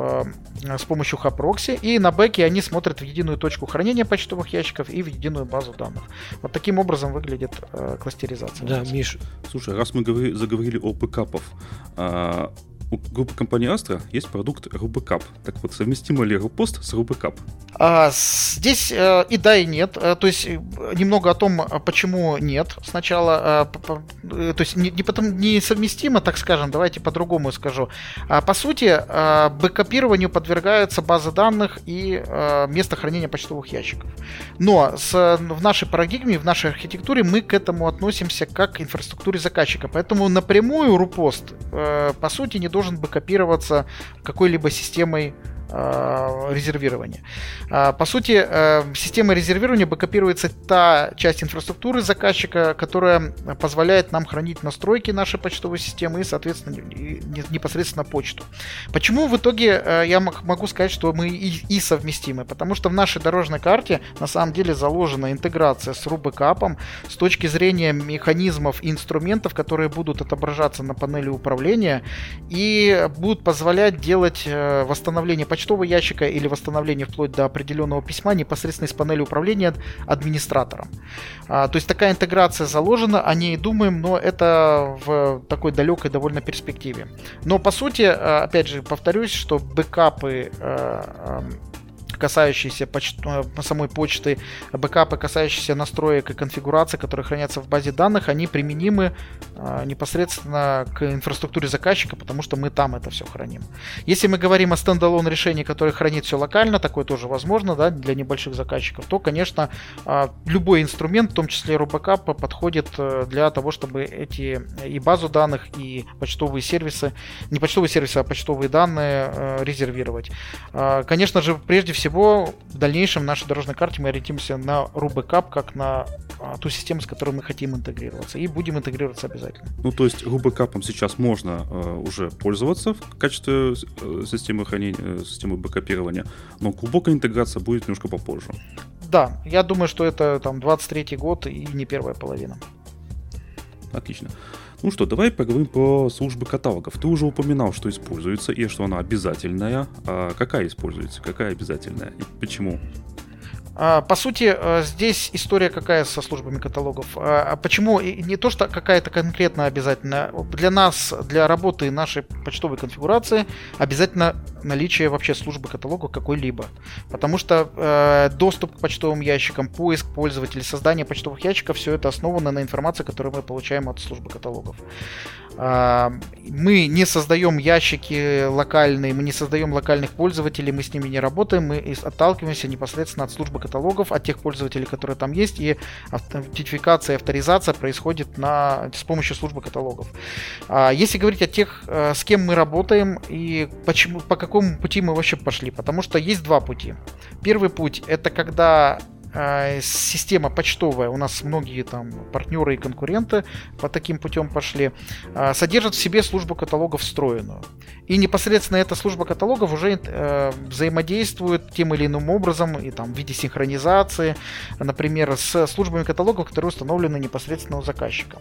с помощью HAProxy, и на бэке они смотрят в единую точку хранения почтовых ящиков и в единую базу данных. Вот таким образом выглядит кластеризация. Да, Миш, слушай, раз мы заговорили о бэкапах, у группы компании Astra есть продукт RuBackup. Так вот, совместимо ли RuPost с RuBackup? Здесь и да, и нет. То есть немного о том, почему нет. Сначала, то есть несовместимо, так скажем, давайте по-другому скажу. По сути, бэкапированию подвергаются базы данных и место хранения почтовых ящиков. Но в нашей парадигме, в нашей архитектуре мы к этому относимся как к инфраструктуре заказчика. Поэтому напрямую RuPost, по сути, не должен бы копироваться какой-либо системой резервирования. По сути, система резервирования бэкапируется та часть инфраструктуры заказчика, которая позволяет нам хранить настройки нашей почтовой системы и, соответственно, непосредственно почту. Почему в итоге я могу сказать, что мы и совместимы? Потому что в нашей дорожной карте на самом деле заложена интеграция с RuBackup с точки зрения механизмов и инструментов, которые будут отображаться на панели управления и будут позволять делать восстановление почтового ящика или восстановление вплоть до определенного письма непосредственно из панели управления администратором. То есть такая интеграция заложена, о ней думаем, но это в такой далекой довольно перспективе. Но по сути, опять же повторюсь, что бэкапы, касающиеся самой почты, бэкапы, касающиеся настроек и конфигурации, которые хранятся в базе данных, они применимы непосредственно к инфраструктуре заказчика, потому что мы там это все храним. Если мы говорим о стендалон решении, которое хранит все локально, такое тоже возможно, да, для небольших заказчиков, то, конечно, любой инструмент, в том числе RuBackup, подходит для того, чтобы эти и базу данных, и почтовые сервисы, не почтовые сервисы, а почтовые данные резервировать. Конечно же, прежде всего, в дальнейшем в нашей дорожной карте мы ориентируемся на RuBackup как на ту систему, с которой мы хотим интегрироваться. И будем интегрироваться обязательно. Ну, то есть RuBackup сейчас можно уже пользоваться в качестве системы хранения, системы бэкапирования, но глубокая интеграция будет немножко попозже. Да, я думаю, что это там 23-й год и не первая половина. Отлично. Ну что, давай поговорим про службы каталогов. Ты уже упоминал, что используется и что она обязательная. А какая используется, какая обязательная и почему? По сути, здесь история какая со службами каталогов. Почему? Не то, что какая-то конкретно обязательно. Для нас, для работы нашей почтовой конфигурации обязательно наличие вообще службы каталога какой-либо. Потому что доступ к почтовым ящикам, поиск пользователей, создание почтовых ящиков, все это основано на информации, которую мы получаем от службы каталогов. Мы не создаем ящики локальные, мы не создаем локальных пользователей, мы с ними не работаем, мы отталкиваемся непосредственно от службы каталогов, от тех пользователей, которые там есть, и аутентификация и авторизация происходит с помощью службы каталогов. Если говорить о тех, с кем мы работаем и почему, по какому пути мы вообще пошли, потому что есть два пути. Первый путь — это когда система почтовая, у нас многие там партнеры и конкуренты по таким путем пошли, содержит в себе службу каталогов встроенную. И непосредственно эта служба каталогов уже взаимодействует тем или иным образом, и там в виде синхронизации, например, с службами каталогов, которые установлены непосредственно у заказчика.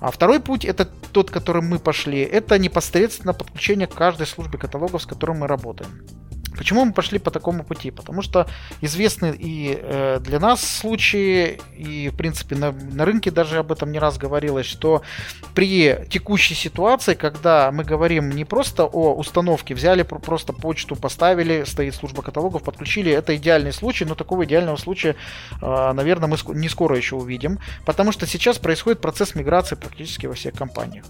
А второй путь, это тот, которым мы пошли, это непосредственно подключение к каждой службе каталогов, с которой мы работаем. Почему мы пошли по такому пути? Потому что известны и для нас случаи, и в принципе на рынке даже об этом не раз говорилось, что при текущей ситуации, когда мы говорим не просто о установке, взяли просто почту, поставили, стоит служба каталогов, подключили, это идеальный случай, но такого идеального случая, наверное, мы не скоро еще увидим, потому что сейчас происходит процесс миграции практически во всех компаниях.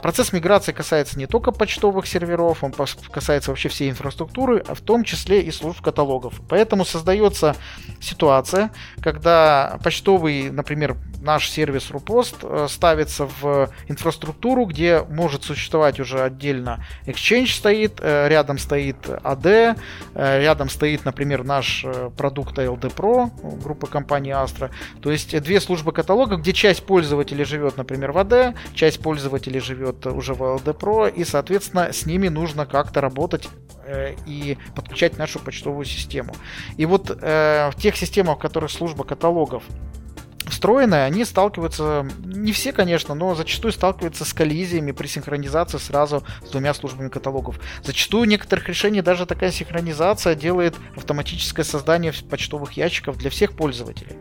Процесс миграции касается не только почтовых серверов, он касается вообще всей инфраструктуры, в том числе и служб каталогов. Поэтому создается ситуация, когда почтовый, например, наш сервис RuPost ставится в инфраструктуру, где может существовать уже отдельно Exchange стоит, рядом стоит AD, рядом стоит, например, наш продукт ALD Pro, группа компаний Astra. То есть две службы каталога, где часть пользователей живет, например, в AD, часть пользователей живет уже в ALD Pro, и, соответственно, с ними нужно как-то работать и подключать нашу почтовую систему. И вот в тех системах, в которых служба каталогов встроенная, они сталкиваются, не все, конечно, но зачастую сталкиваются с коллизиями при синхронизации сразу с двумя службами каталогов. Зачастую у некоторых решений даже такая синхронизация делает автоматическое создание почтовых ящиков для всех пользователей.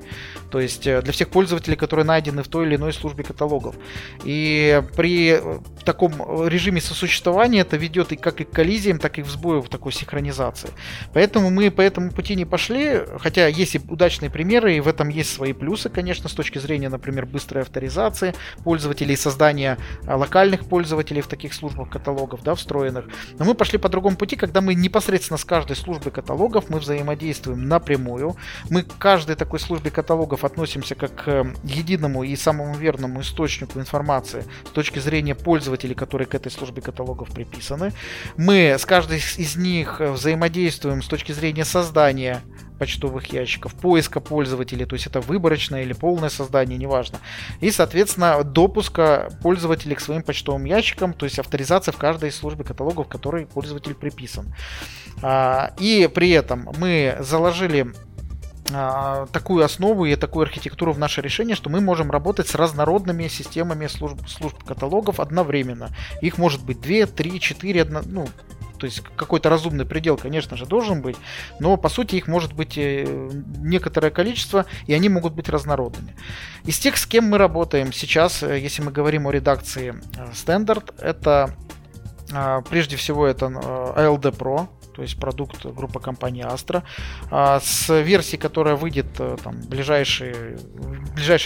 То есть для всех пользователей, которые найдены в той или иной службе каталогов. И при таком режиме сосуществования это ведет и как и к коллизиям, так и к сбою в такой синхронизации. Поэтому мы по этому пути не пошли, хотя есть и удачные примеры, и в этом есть свои плюсы, конечно, с точки зрения, например, быстрой авторизации пользователей, создания локальных пользователей в таких службах каталогов, да, встроенных. Но мы пошли по другому пути, когда мы непосредственно с каждой службой каталогов мы взаимодействуем напрямую. Мы к каждой такой службе каталогов относимся как к единому и самому верному источнику информации с точки зрения пользователей, которые к этой службе каталогов приписаны. Мы с каждой из них взаимодействуем с точки зрения создания почтовых ящиков, поиска пользователей, то есть это выборочное или полное создание, неважно. И, соответственно, допуска пользователей к своим почтовым ящикам, то есть авторизация в каждой из служб каталогов, в которой пользователь приписан. И при этом мы заложили такую основу и такую архитектуру в наше решение, что мы можем работать с разнородными системами служб каталогов одновременно. Их может быть 2, 3, 4, то есть какой-то разумный предел, конечно же, должен быть, но по сути их может быть некоторое количество, и они могут быть разнородными. Из тех, с кем мы работаем сейчас, если мы говорим о редакции Standard, это прежде всего это ALD Pro, то есть продукт группы компании Astra, с версией, которая выйдет там, в ближайшее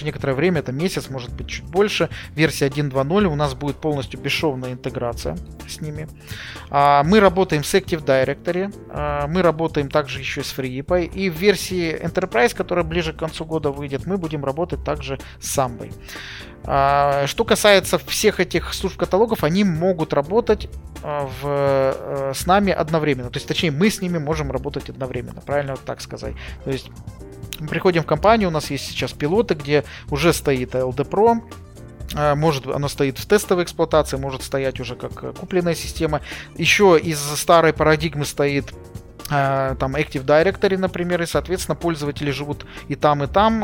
некоторое время, это месяц, может быть чуть больше, версия 1.2.0, у нас будет полностью бесшовная интеграция с ними. Мы работаем с Active Directory, мы работаем также еще с FreeIP, и в версии Enterprise, которая ближе к концу года выйдет, мы будем работать также с Samba. Что касается всех этих служб каталогов, они могут работать с нами одновременно. То есть, точнее, мы с ними можем работать одновременно, правильно вот так сказать. То есть мы приходим в компанию, у нас есть сейчас пилоты, где уже стоит ALD Pro. Может, оно стоит в тестовой эксплуатации, может стоять уже как купленная система. Еще из старой парадигмы стоит там Active Directory, например, и, соответственно, пользователи живут и там,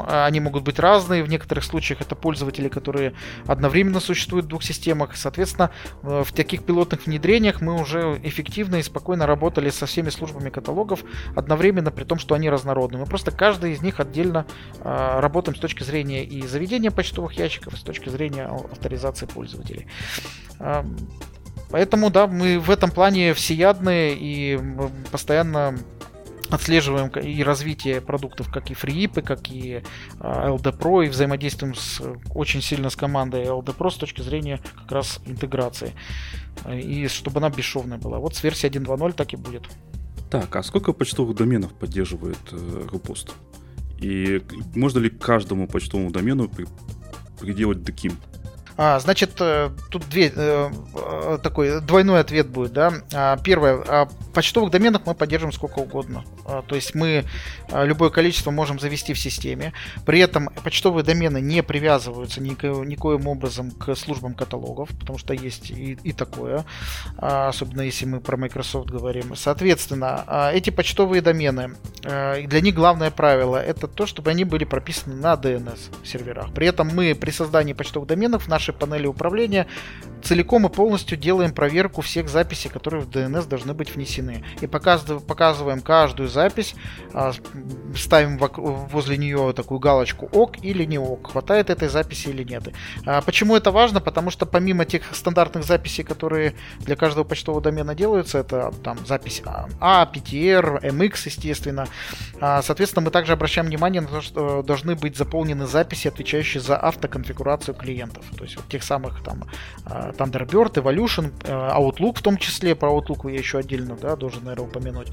они могут быть разные, в некоторых случаях это пользователи, которые одновременно существуют в двух системах, и, соответственно, в таких пилотных внедрениях мы уже эффективно и спокойно работали со всеми службами каталогов одновременно, при том, что они разнородны. Мы просто каждый из них отдельно работаем с точки зрения и заведения почтовых ящиков, и с точки зрения авторизации пользователей. Поэтому, да, мы в этом плане всеядные и постоянно отслеживаем и развитие продуктов, как и FreeIP, как и ALD Pro, и взаимодействуем очень сильно с командой ALD Pro с точки зрения как раз интеграции. И чтобы она бесшовная была. Вот с версии 1.2.0 так и будет. Так, а сколько почтовых доменов поддерживает RuPost? И можно ли каждому почтовому домену приделать DKIM? Значит, тут такой двойной ответ будет, да. Первое, почтовых доменов мы поддерживаем сколько угодно. То есть мы любое количество можем завести в системе. При этом почтовые домены не привязываются никоим образом к службам каталогов, потому что есть и такое, особенно если мы про Microsoft говорим. Соответственно, эти почтовые домены, для них главное правило это то, чтобы они были прописаны на DNS серверах. При этом мы при создании почтовых доменов в нашей панели управления целиком и полностью делаем проверку всех записей, которые в DNS должны быть внесены. И показываем каждую запись, ставим возле нее такую галочку «ок» или «не ок», хватает этой записи или нет. Почему это важно? Потому что помимо тех стандартных записей, которые для каждого почтового домена делаются, это там запись А, PTR, MX, естественно, соответственно, мы также обращаем внимание на то, что должны быть заполнены записи, отвечающие за автоконфигурацию клиентов. То есть вот тех самых там Thunderbird, Evolution, Outlook в том числе. Про Outlook я еще отдельно, да, должен, наверное, упомянуть.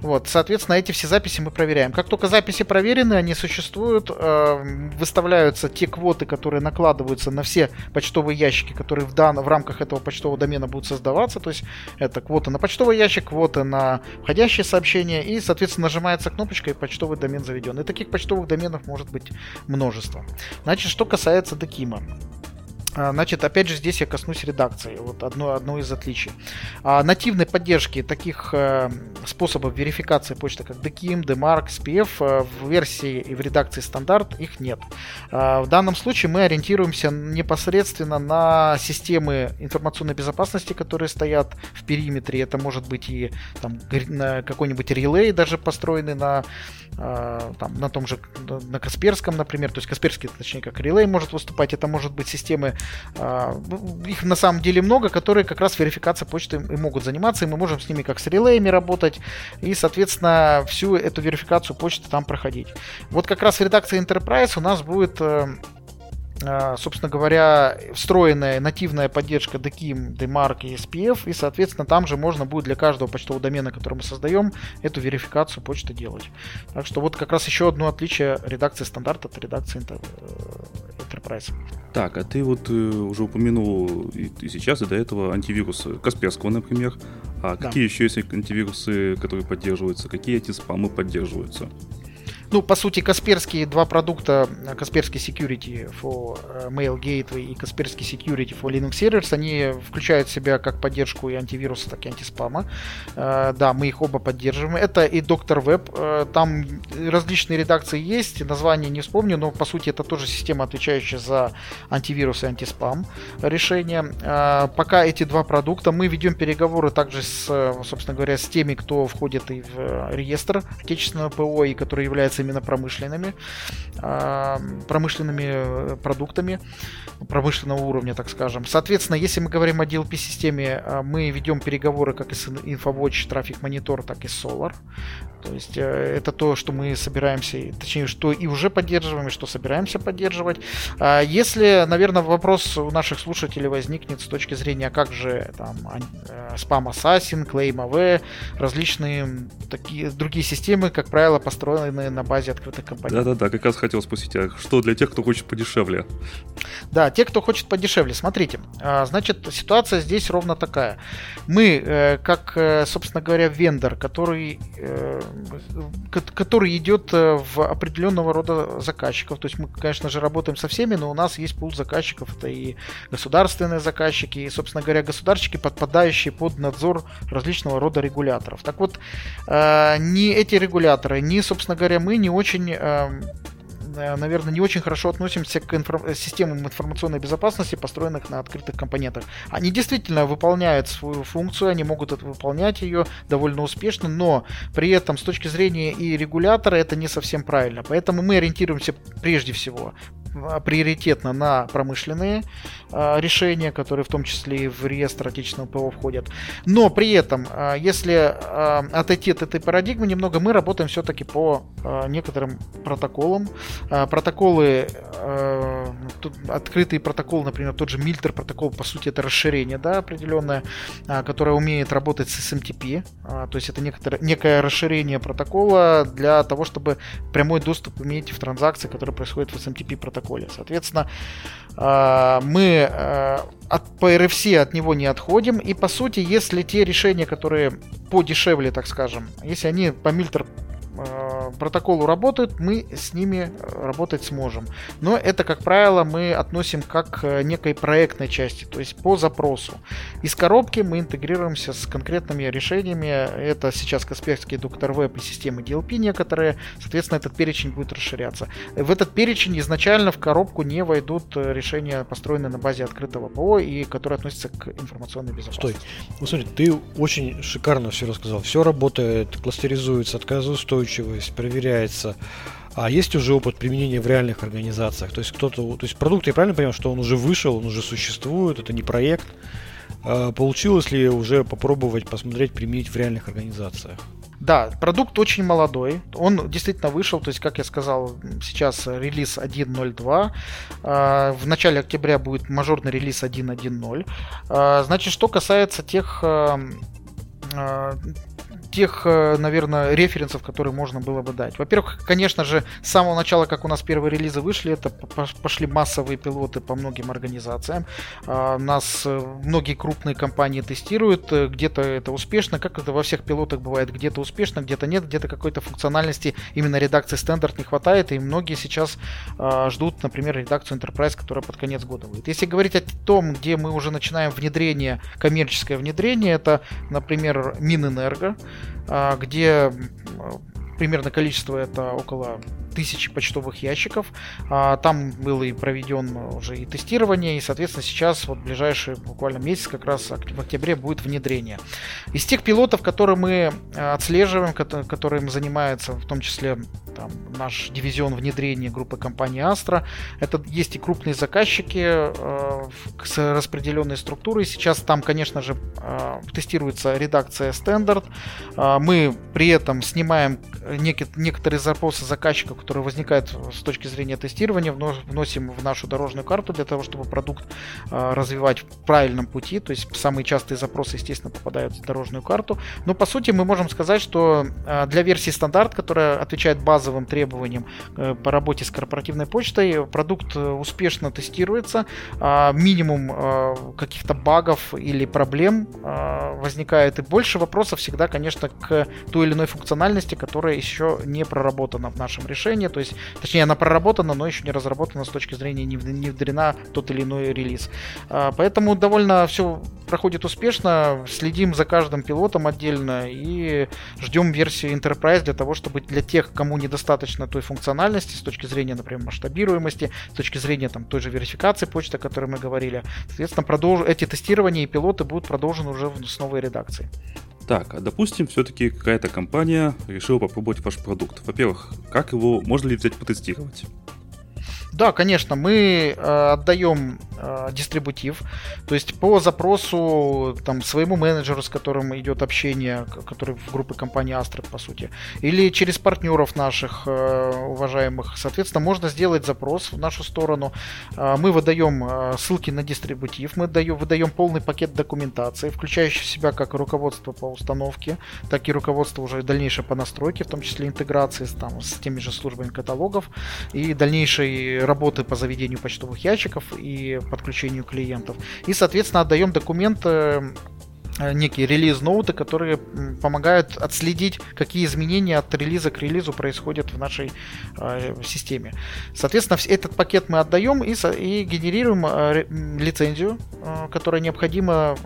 Вот, соответственно, эти все записи мы проверяем. Как только записи проверены, они существуют, выставляются те квоты, которые накладываются на все почтовые ящики, которые в рамках этого почтового домена будут создаваться. То есть это квота на почтовый ящик, квота на входящие сообщения и, соответственно, нажимается кнопочка и почтовый домен заведен. И таких почтовых доменов может быть множество. Значит, что касается DKIM. Значит, опять же, здесь я коснусь редакции. Вот одно из отличий. Нативной поддержки таких способов верификации почты, как DKIM, DMARC, SPF, в версии и в редакции стандарт их нет. В данном случае мы ориентируемся непосредственно на системы информационной безопасности, которые стоят в периметре. Это может быть и там, какой-нибудь релей, даже построенный на том же, на Касперском, например. То есть Касперский, точнее, как релей может выступать. Это может быть системы, их на самом деле много, которые как раз верификацией почты и могут заниматься, и мы можем с ними как с релеями работать, и, соответственно, всю эту верификацию почты там проходить. Вот как раз в редакции Enterprise у нас будет, собственно говоря, встроенная нативная поддержка DKIM, DMARC и SPF, и, соответственно, там же можно будет для каждого почтового домена, который мы создаем, эту верификацию почты делать. Так что вот как раз еще одно отличие редакции стандарта от редакции Enterprise. Так, а ты вот уже упомянул и сейчас, и до этого антивирусы Касперского, например. А какие еще есть антивирусы, которые поддерживаются? Какие эти спамы поддерживаются? Ну, по сути, Касперские два продукта, Kaspersky Security for Mail Gateway и Kaspersky Security for Linux Servers, они включают в себя как поддержку и антивируса, так и антиспама. Да, мы их оба поддерживаем. Это и Doctor Web. Там различные редакции есть, название не вспомню, но, по сути, это тоже система, отвечающая за антивирус и антиспам решения. Пока эти два продукта. Мы ведем переговоры также, собственно говоря, с теми, кто входит и в реестр отечественного ПО, и который является именно промышленными продуктами промышленного уровня, так скажем. Соответственно, если мы говорим о DLP-системе, мы ведем переговоры как и с InfoWatch, Traffic Monitor, так и с Solar. То есть это то, что мы собираемся, точнее, что и уже поддерживаем, и что собираемся поддерживать. Если, наверное, вопрос у наших слушателей возникнет с точки зрения, как же там Spam Assassin, Claim AV, различные такие другие системы, как правило, построены на базе открытых компонентов. Да-да-да, как раз хотел спросить, а что для тех, кто хочет подешевле? Да, те, кто хочет подешевле, смотрите. Значит, ситуация здесь ровно такая. Мы, как, собственно говоря, вендор, который идет в определенного рода заказчиков. То есть мы, конечно же, работаем со всеми, но у нас есть пул заказчиков. Это и государственные заказчики, и, собственно говоря, государщики, подпадающие под надзор различного рода регуляторов. Так вот, ни эти регуляторы, ни, собственно говоря, мы не очень... наверное, не очень хорошо относимся к системам информационной безопасности, построенных на открытых компонентах. Они действительно выполняют свою функцию, они могут выполнять ее довольно успешно, но при этом с точки зрения и регулятора это не совсем правильно. Поэтому мы ориентируемся прежде всего приоритетно на промышленные решения, которые в том числе и в реестр отечественного ПО входят. Но при этом, если отойти от этой парадигмы немного, мы работаем все-таки по некоторым протоколам. Протоколы, открытый протокол, например, тот же Milter протокол, по сути, это расширение, да, определенное, которое умеет работать с SMTP, то есть это некое расширение протокола для того, чтобы прямой доступ иметь в транзакции, которые происходят в SMTP протоколе. Соответственно, мы по RFC от него не отходим, и, по сути, если те решения, которые подешевле, так скажем, если они по Milter протоколу работают, мы с ними работать сможем. Но это, как правило, мы относим как к некой проектной части, то есть по запросу. Из коробки мы интегрируемся с конкретными решениями. Это сейчас Kaspersky, Doctor Web и системы DLP некоторые. Соответственно, этот перечень будет расширяться. В этот перечень изначально в коробку не войдут решения, построенные на базе открытого ПО и которые относятся к информационной безопасности. Стой. Ну, смотри, ты очень шикарно все рассказал. Все работает, кластеризуется, отказоустойчивость, проверяется. А есть уже опыт применения в реальных организациях? То есть кто-то, то есть продукт, я правильно понимаю, что он уже вышел, он уже существует, это не проект. Получилось ли уже попробовать, посмотреть, применить в реальных организациях? Да, продукт очень молодой, он действительно вышел, то есть, как я сказал, сейчас релиз 1.0.2, в начале октября будет мажорный релиз 1.1.0. Значит, что касается тех, наверное, референсов, которые можно было бы дать. Во-первых, конечно же, с самого начала, как у нас первые релизы вышли, это пошли массовые пилоты по многим организациям. Нас многие крупные компании тестируют, где-то это успешно, как это во всех пилотах бывает, где-то успешно, где-то нет, где-то какой-то функциональности именно редакции стандарт не хватает, и многие сейчас ждут, например, редакцию Enterprise, которая под конец года будет. Если говорить о том, где мы уже начинаем внедрение, коммерческое внедрение, это, например, Минэнерго, где примерно количество это около 1000 почтовых ящиков. Там было и проведено уже и тестирование, и, соответственно, сейчас вот в ближайший буквально месяц, как раз в октябре, будет внедрение. Из тех пилотов, которые мы отслеживаем, которым занимается в том числе там наш дивизион внедрения группы компании Astra, это есть и крупные заказчики с распределенной структурой. Сейчас там, конечно же, тестируется редакция стандарт. Мы при этом снимаем некоторые запросы заказчиков, которые возникают с точки зрения тестирования, вносим в нашу дорожную карту для того, чтобы продукт развивать в правильном пути. То есть самые частые запросы, естественно, попадают в дорожную карту. Но по сути мы можем сказать, что для версии стандарт, которая отвечает базовым требованиям по работе с корпоративной почтой, продукт успешно тестируется. Минимум каких-то багов или проблем возникает. И больше вопросов всегда, конечно, к той или иной функциональности, которая еще не проработана в нашем решении, то есть, точнее, она проработана, но еще не разработана с точки зрения, не внедрена тот или иной релиз. Поэтому довольно все проходит успешно, следим за каждым пилотом отдельно и ждем версию Enterprise для того, чтобы для тех, кому недостаточно той функциональности с точки зрения, например, масштабируемости, с точки зрения там, той же верификации почты, о которой мы говорили, соответственно, эти тестирования и пилоты будут продолжены уже с новой редакцией. Так, а допустим, все-таки какая-то компания решила попробовать ваш продукт. Во-первых, как его, можно ли взять потестировать? Да, конечно, мы отдаем дистрибутив, то есть по запросу там, своему менеджеру, с которым идет общение, который в группе компании Astra, по сути, или через партнеров наших уважаемых, соответственно, можно сделать запрос в нашу сторону. Мы выдаем ссылки на дистрибутив, мы выдаем полный пакет документации, включающий в себя как руководство по установке, так и руководство уже дальнейшее по настройке, в том числе интеграции там, с теми же службами каталогов и дальнейшей работы по заведению почтовых ящиков и подключению клиентов. И, соответственно, отдаем документы, некие релиз-ноуты, которые помогают отследить, какие изменения от релиза к релизу происходят в нашей системе. Соответственно, этот пакет мы отдаем и генерируем лицензию, которую необходимо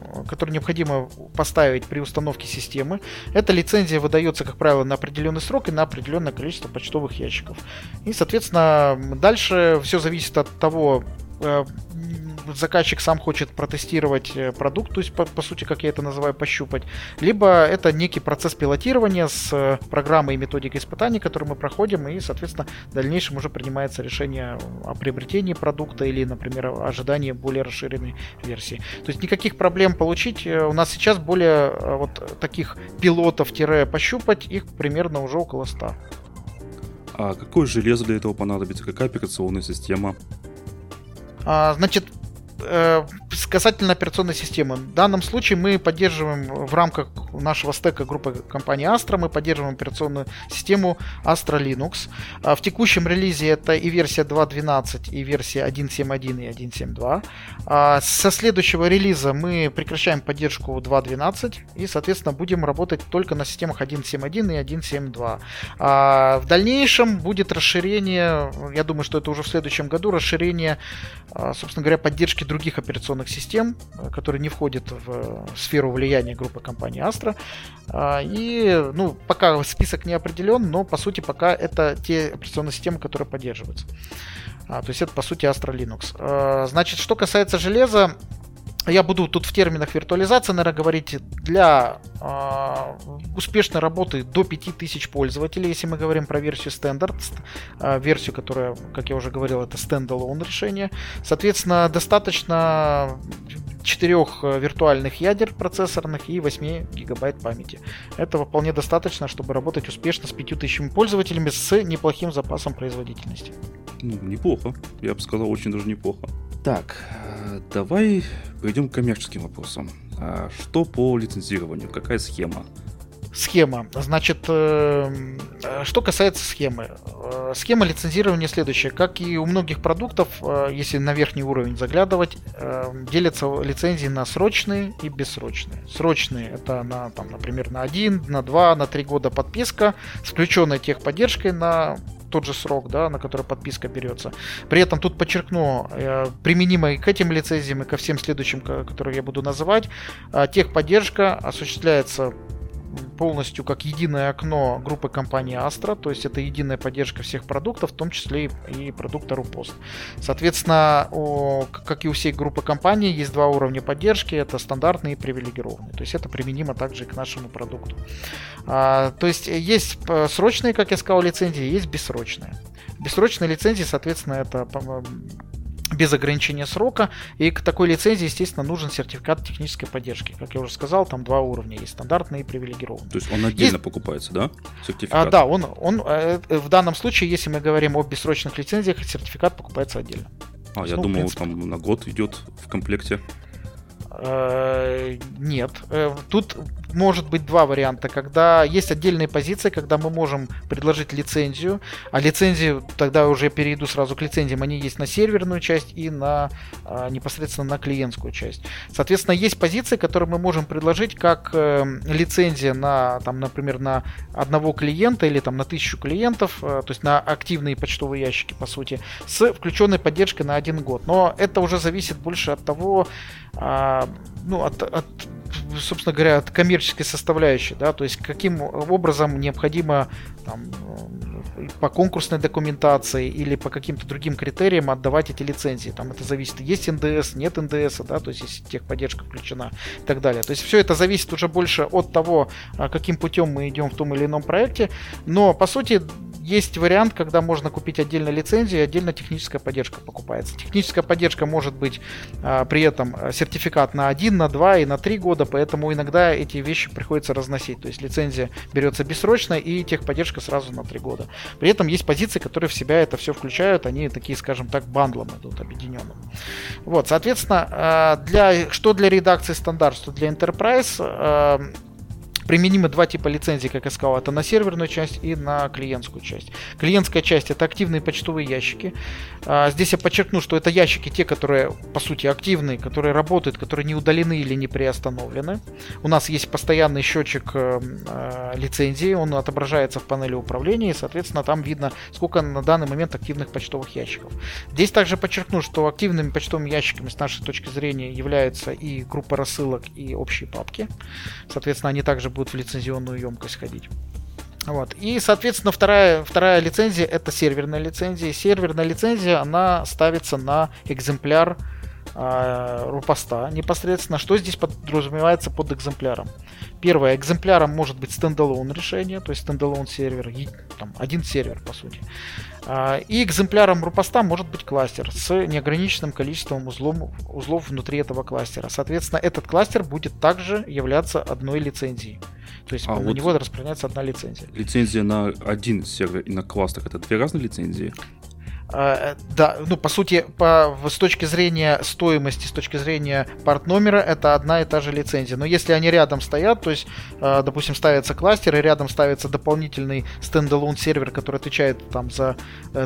поставить при установке системы. Эта лицензия выдается, как правило, на определенный срок и на определенное количество почтовых ящиков. И, соответственно, дальше все зависит от того, заказчик сам хочет протестировать продукт, то есть, по сути, как я это называю, пощупать, либо это некий процесс пилотирования с программой и методикой испытаний, которую мы проходим, и, соответственно, в дальнейшем уже принимается решение о приобретении продукта или, например, ожидании более расширенной версии. То есть никаких проблем получить. У нас сейчас более вот таких пилотов-пощупать, их примерно уже около 100. А какое железо для этого понадобится? Какая операционная система? Значит, касательно операционной системы. В данном случае мы поддерживаем в рамках нашего стека группы компании Astra, мы поддерживаем операционную систему Astra Linux. В текущем релизе это и версия 2.12, и версия 1.7.1 и 1.7.2. Со следующего релиза мы прекращаем поддержку 2.12 и, соответственно, будем работать только на системах 1.7.1 и 1.7.2. В дальнейшем будет расширение, я думаю, что это уже в следующем году, расширение, собственно говоря, поддержки других операционных систем, которые не входят в сферу влияния группы компании Astra. И, ну, пока список не определен, но, по сути, пока это те операционные системы, которые поддерживаются. То есть это, по сути, Astra Linux. Значит, что касается железа, я буду тут в терминах виртуализации, наверное, говорить. Для успешной работы до 5000 пользователей, если мы говорим про версию стандарт, версию, которая, как я уже говорил, это standalone решение. Соответственно, достаточно 4 виртуальных ядер процессорных и 8 гигабайт памяти. Этого вполне достаточно, чтобы работать успешно с 5000 пользователями с неплохим запасом производительности. Ну, неплохо. Я бы сказал, очень даже неплохо. Так, давай перейдем к коммерческим вопросам. Что по лицензированию? Какая схема? Схема. Значит, что касается схемы. Схема лицензирования следующая. Как и у многих продуктов, если на верхний уровень заглядывать, делятся лицензии на срочные и бессрочные. Срочные — это, там, например, на 1, на 2, на 3 года подписка, с включенной техподдержкой на тот же срок, да, на который подписка берется. При этом тут подчеркну, применимо и к этим лицензиям, и ко всем следующим, которые я буду называть, техподдержка осуществляется полностью как единое окно группы компании Astra, то есть это единая поддержка всех продуктов, в том числе и продукта RuPost. Соответственно, как и у всей группы компаний, есть два уровня поддержки, это стандартный и привилегированный, то есть это применимо также и к нашему продукту. То есть срочные, как я сказал, лицензии, есть бессрочные. Бессрочные лицензии, соответственно, это без ограничения срока, и к такой лицензии, естественно, нужен сертификат технической поддержки. Как я уже сказал, там два уровня есть, стандартный и привилегированный. То есть он отдельно покупается, да? Сертификат? Да, он в данном случае, если мы говорим о бессрочных лицензиях, сертификат покупается отдельно. Я думал, там на год идет в комплекте. Нет. Тут может быть два варианта. Когда есть отдельные позиции, когда мы можем предложить лицензию, а лицензии, тогда уже перейду сразу к лицензиям, они есть на серверную часть и на непосредственно на клиентскую часть. Соответственно, есть позиции, которые мы можем предложить как лицензия на, там, например, на одного клиента или там, на 1000 клиентов, то есть на активные почтовые ящики, по сути, с включенной поддержкой на 1 год. Но это уже зависит больше от того, собственно говоря, от коммерческой составляющей, да, то есть каким образом необходимо там, по конкурсной документации или по каким-то другим критериям отдавать эти лицензии. Там это зависит, есть НДС, нет НДС, да, то есть если техподдержка включена и так далее. То есть все это зависит уже больше от того, каким путем мы идем в том или ином проекте, но по сути Есть вариант, когда можно купить отдельно лицензию, и отдельно техническая поддержка покупается. Техническая поддержка может быть при этом сертификат на 1, на 2 и на 3 года, поэтому иногда эти вещи приходится разносить. То есть лицензия берется бессрочно и техподдержка сразу на 3 года. При этом есть позиции, которые в себя это все включают, они такие, скажем так, бандлом идут, объединенным. Вот, соответственно, для редакции стандарт, что для Enterprise применимы два типа лицензий, как я сказал, это на серверную часть и на клиентскую часть. Клиентская часть — это активные почтовые ящики. Здесь я подчеркну, что это ящики те, которые, по сути, активные, которые работают, которые не удалены или не приостановлены. У нас есть постоянный счетчик лицензии, он отображается в панели управления, и, соответственно, там видно, сколько на данный момент активных почтовых ящиков. Здесь также подчеркну, что активными почтовыми ящиками, с нашей точки зрения, являются и группа рассылок, и общие папки. Соответственно, они также будут в лицензионную емкость ходить. Вот. И, соответственно, вторая лицензия — это серверная лицензия. Серверная лицензия, она ставится на экземпляр RuPost непосредственно. Что здесь подразумевается под экземпляром? Первое, экземпляром может быть стендалон решение, то есть стендалон сервер, один сервер по сути. И экземпляром RuPost может быть кластер с неограниченным количеством узлов внутри этого кластера. Соответственно, этот кластер будет также являться одной лицензией. То есть на него распространяется одна лицензия. Лицензия на один сервер и на кластер — это две разные лицензии? Да, ну по сути, с точки зрения стоимости, с точки зрения порт-номера, это одна и та же лицензия. Но если они рядом стоят, то есть, допустим, ставятся кластеры, рядом ставится дополнительный стендалон сервер, который отвечает там за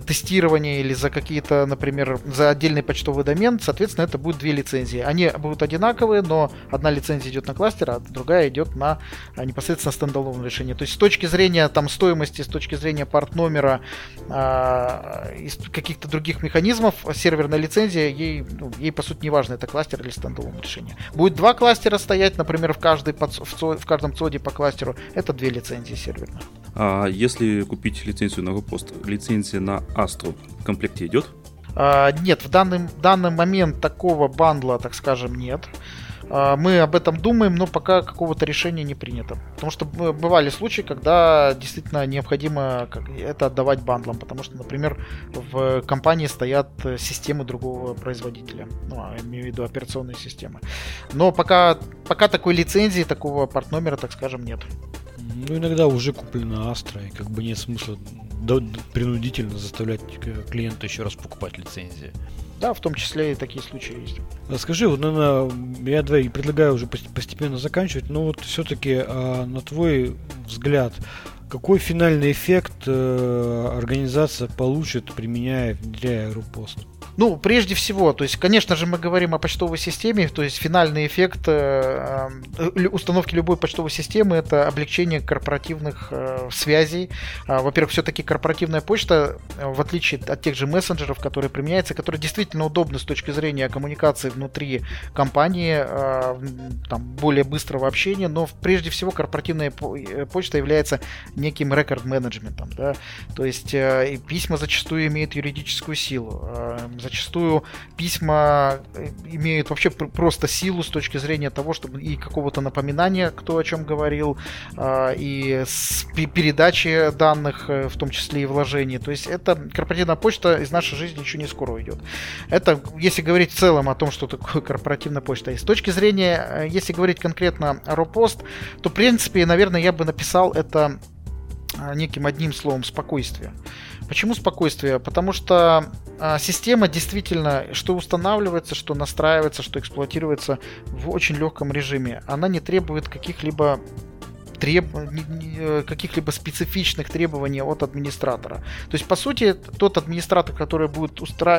тестирование или за какие-то, например, за отдельный почтовый домен, соответственно, это будут две лицензии. Они будут одинаковые, но одна лицензия идет на кластер, а другая идет на непосредственно стендалон решение. То есть с точки зрения там стоимости, с точки зрения порт-номера и каких-то других механизмов, серверная лицензия, ей по сути не важно, это кластер или стендалон решение. Будет два кластера стоять, например, в каждом цоде по кластеру, это две лицензии серверных. А если купить лицензию на RuPost, лицензия на Astra в комплекте идет? Нет, в данный момент такого бандла, так скажем, нет. Мы об этом думаем, но пока какого-то решения не принято. Потому что бывали случаи, когда действительно необходимо это отдавать бандлам. Потому что, например, в компании стоят системы другого производителя. Я имею в виду операционные системы. Но пока такой лицензии, такого порт-номера, так скажем, нет. Иногда уже куплена Astra, и нет смысла принудительно заставлять клиента еще раз покупать лицензии. Да, в том числе и такие случаи есть. Скажи, я предлагаю уже постепенно заканчивать, но все-таки на твой взгляд, какой финальный эффект организация получит, применяя для RuPost? Прежде всего, то есть, конечно же, мы говорим о почтовой системе, то есть финальный эффект установки любой почтовой системы — это облегчение корпоративных связей. Во-первых, все-таки корпоративная почта, в отличие от тех же мессенджеров, которые применяются, которые действительно удобны с точки зрения коммуникации внутри компании, более быстрого общения, но прежде всего корпоративная почта является неким рекорд-менеджментом, да? То есть письма зачастую имеют юридическую силу, зачастую письма имеют вообще просто силу с точки зрения того, чтобы и какого-то напоминания, кто о чем говорил, и передачи данных, в том числе и вложений. То есть это корпоративная почта из нашей жизни еще не скоро идет. Это если говорить в целом о том, что такое корпоративная почта. И с точки зрения, если говорить конкретно о RuPost, то в принципе, наверное, я бы написал это неким одним словом — спокойствие. Почему спокойствие? Потому что система действительно, что устанавливается, что настраивается, что эксплуатируется в очень легком режиме. Она не требует каких-либо специфичных требований от администратора. То есть, по сути, тот администратор, который будет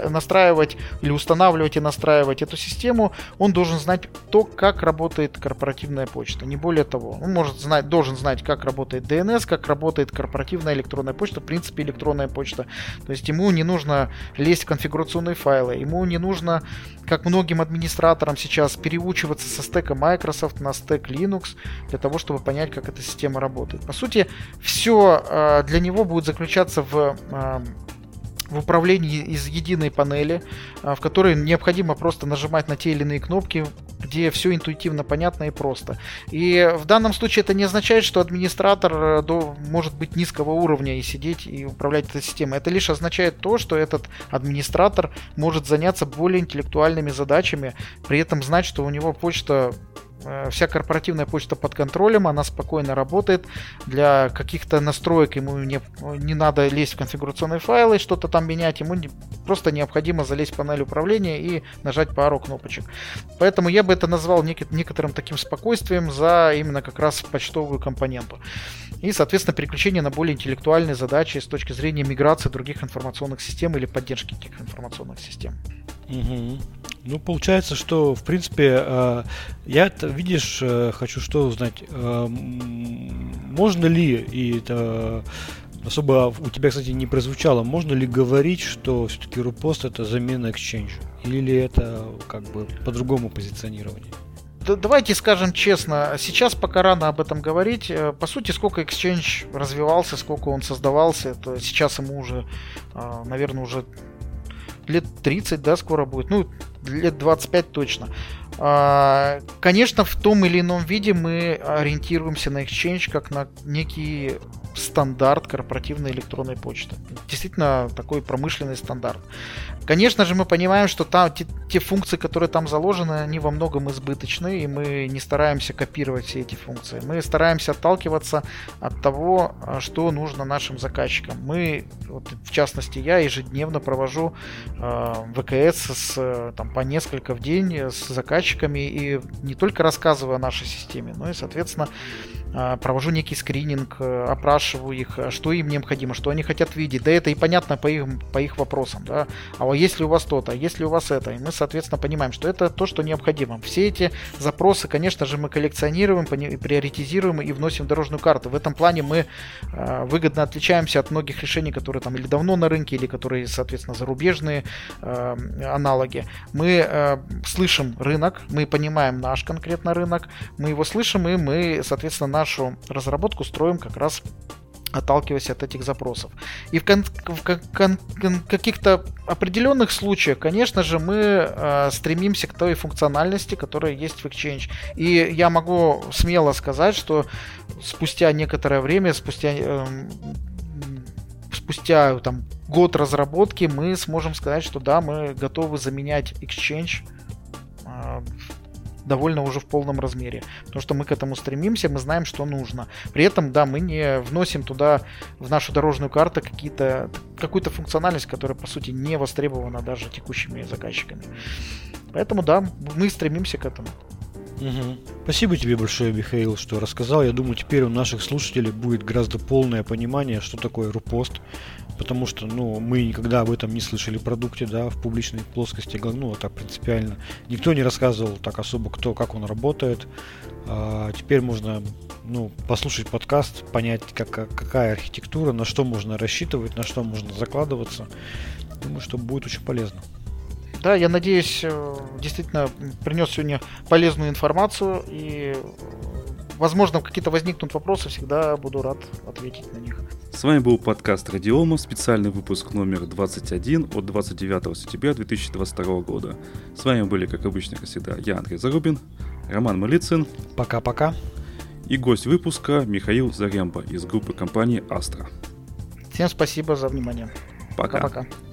настраивать или устанавливать и настраивать эту систему, он должен знать то, как работает корпоративная почта. Не более того, он должен знать, как работает DNS, как работает корпоративная электронная почта, в принципе, электронная почта. То есть ему не нужно лезть в конфигурационные файлы, ему не нужно, как многим администраторам сейчас, переучиваться со стека Microsoft на стек Linux для того, чтобы понять, как эта система работает. По сути, все для него будет заключаться в в управлении из единой панели, в которой необходимо просто нажимать на те или иные кнопки, где все интуитивно понятно и просто. И в данном случае это не означает, что администратор может быть низкого уровня и сидеть и управлять этой системой. Это лишь означает то, что этот администратор может заняться более интеллектуальными задачами, при этом знать, что у него почта, вся корпоративная почта под контролем, она спокойно работает, для каких-то настроек ему не надо лезть в конфигурационные файлы, что-то там менять, ему просто необходимо залезть в панель управления и нажать пару кнопочек. Поэтому я бы это назвал некоторым таким спокойствием за именно как раз почтовую компоненту. И, соответственно, переключение на более интеллектуальные задачи с точки зрения миграции других информационных систем или поддержки этих информационных систем. Угу. Ну, получается, что, в принципе, я, видишь, хочу что узнать. Можно ли, и это особо у тебя, кстати, не прозвучало, можно ли говорить, что все-таки RuPost — это замена Exchange? Или это как бы по-другому позиционирование? Давайте скажем честно, сейчас пока рано об этом говорить. По сути, сколько Exchange развивался, сколько он создавался, это сейчас ему уже, наверное, уже лет 30, да, скоро будет, ну, лет 25 точно. Конечно, в том или ином виде мы ориентируемся на Exchange как на некий стандарт корпоративной электронной почты. Действительно, такой промышленный стандарт. Конечно же, мы понимаем, что там те функции, которые там заложены, они во многом избыточны, и мы не стараемся копировать все эти функции. Мы стараемся отталкиваться от того, что нужно нашим заказчикам. Мы, вот, в частности, я ежедневно провожу ВКС по несколько в день с заказчиками, и не только рассказываю о нашей системе, но и, соответственно, провожу некий скрининг, опрашиваю их, что им необходимо, что они хотят видеть. Да это и понятно по их вопросам. Да? А если у вас то-то, если у вас это? И мы, соответственно, понимаем, что это то, что необходимо. Все эти запросы, конечно же, мы коллекционируем, приоритизируем и вносим в дорожную карту. В этом плане мы выгодно отличаемся от многих решений, которые там или давно на рынке, или которые, соответственно, зарубежные аналоги. Мы слышим рынок, мы понимаем наш конкретно рынок, мы его слышим, и мы, соответственно, нашу разработку строим как раз отталкиваясь от этих запросов. И в каких-то определенных случаях, конечно же, мы стремимся к той функциональности, которая есть в Exchange. И я могу смело сказать, что спустя некоторое время, спустя там, год разработки, мы сможем сказать, что да, мы готовы заменять Exchange довольно уже в полном размере, потому что мы к этому стремимся, мы знаем, что нужно. При этом, да, мы не вносим туда, в нашу дорожную карту, какую-то функциональность, которая, по сути, не востребована даже текущими заказчиками. Поэтому, да, мы стремимся к этому. Угу. Спасибо тебе большое, Михаил, что рассказал. Я думаю, теперь у наших слушателей будет гораздо полное понимание, что такое RuPost, потому что, ну, мы никогда об этом не слышали в продукте, да, в публичной плоскости, ну, так принципиально. Никто не рассказывал так особо, кто, как он работает. Теперь можно, ну, послушать подкаст, понять, какая архитектура, на что можно рассчитывать, на что можно закладываться. Думаю, что будет очень полезно. Да, я надеюсь, действительно принес сегодня полезную информацию, и, возможно, какие-то возникнут вопросы, всегда буду рад ответить на них. С вами был подкаст Радиома, специальный выпуск номер 21 от 29 сентября 2022 года. С вами были, как обычно, как всегда, я, Андрей Зарубин, Роман Малицын. Пока-пока. И гость выпуска Михаил Зарембо из группы компании Astra. Всем спасибо за внимание. Пока. Пока-пока.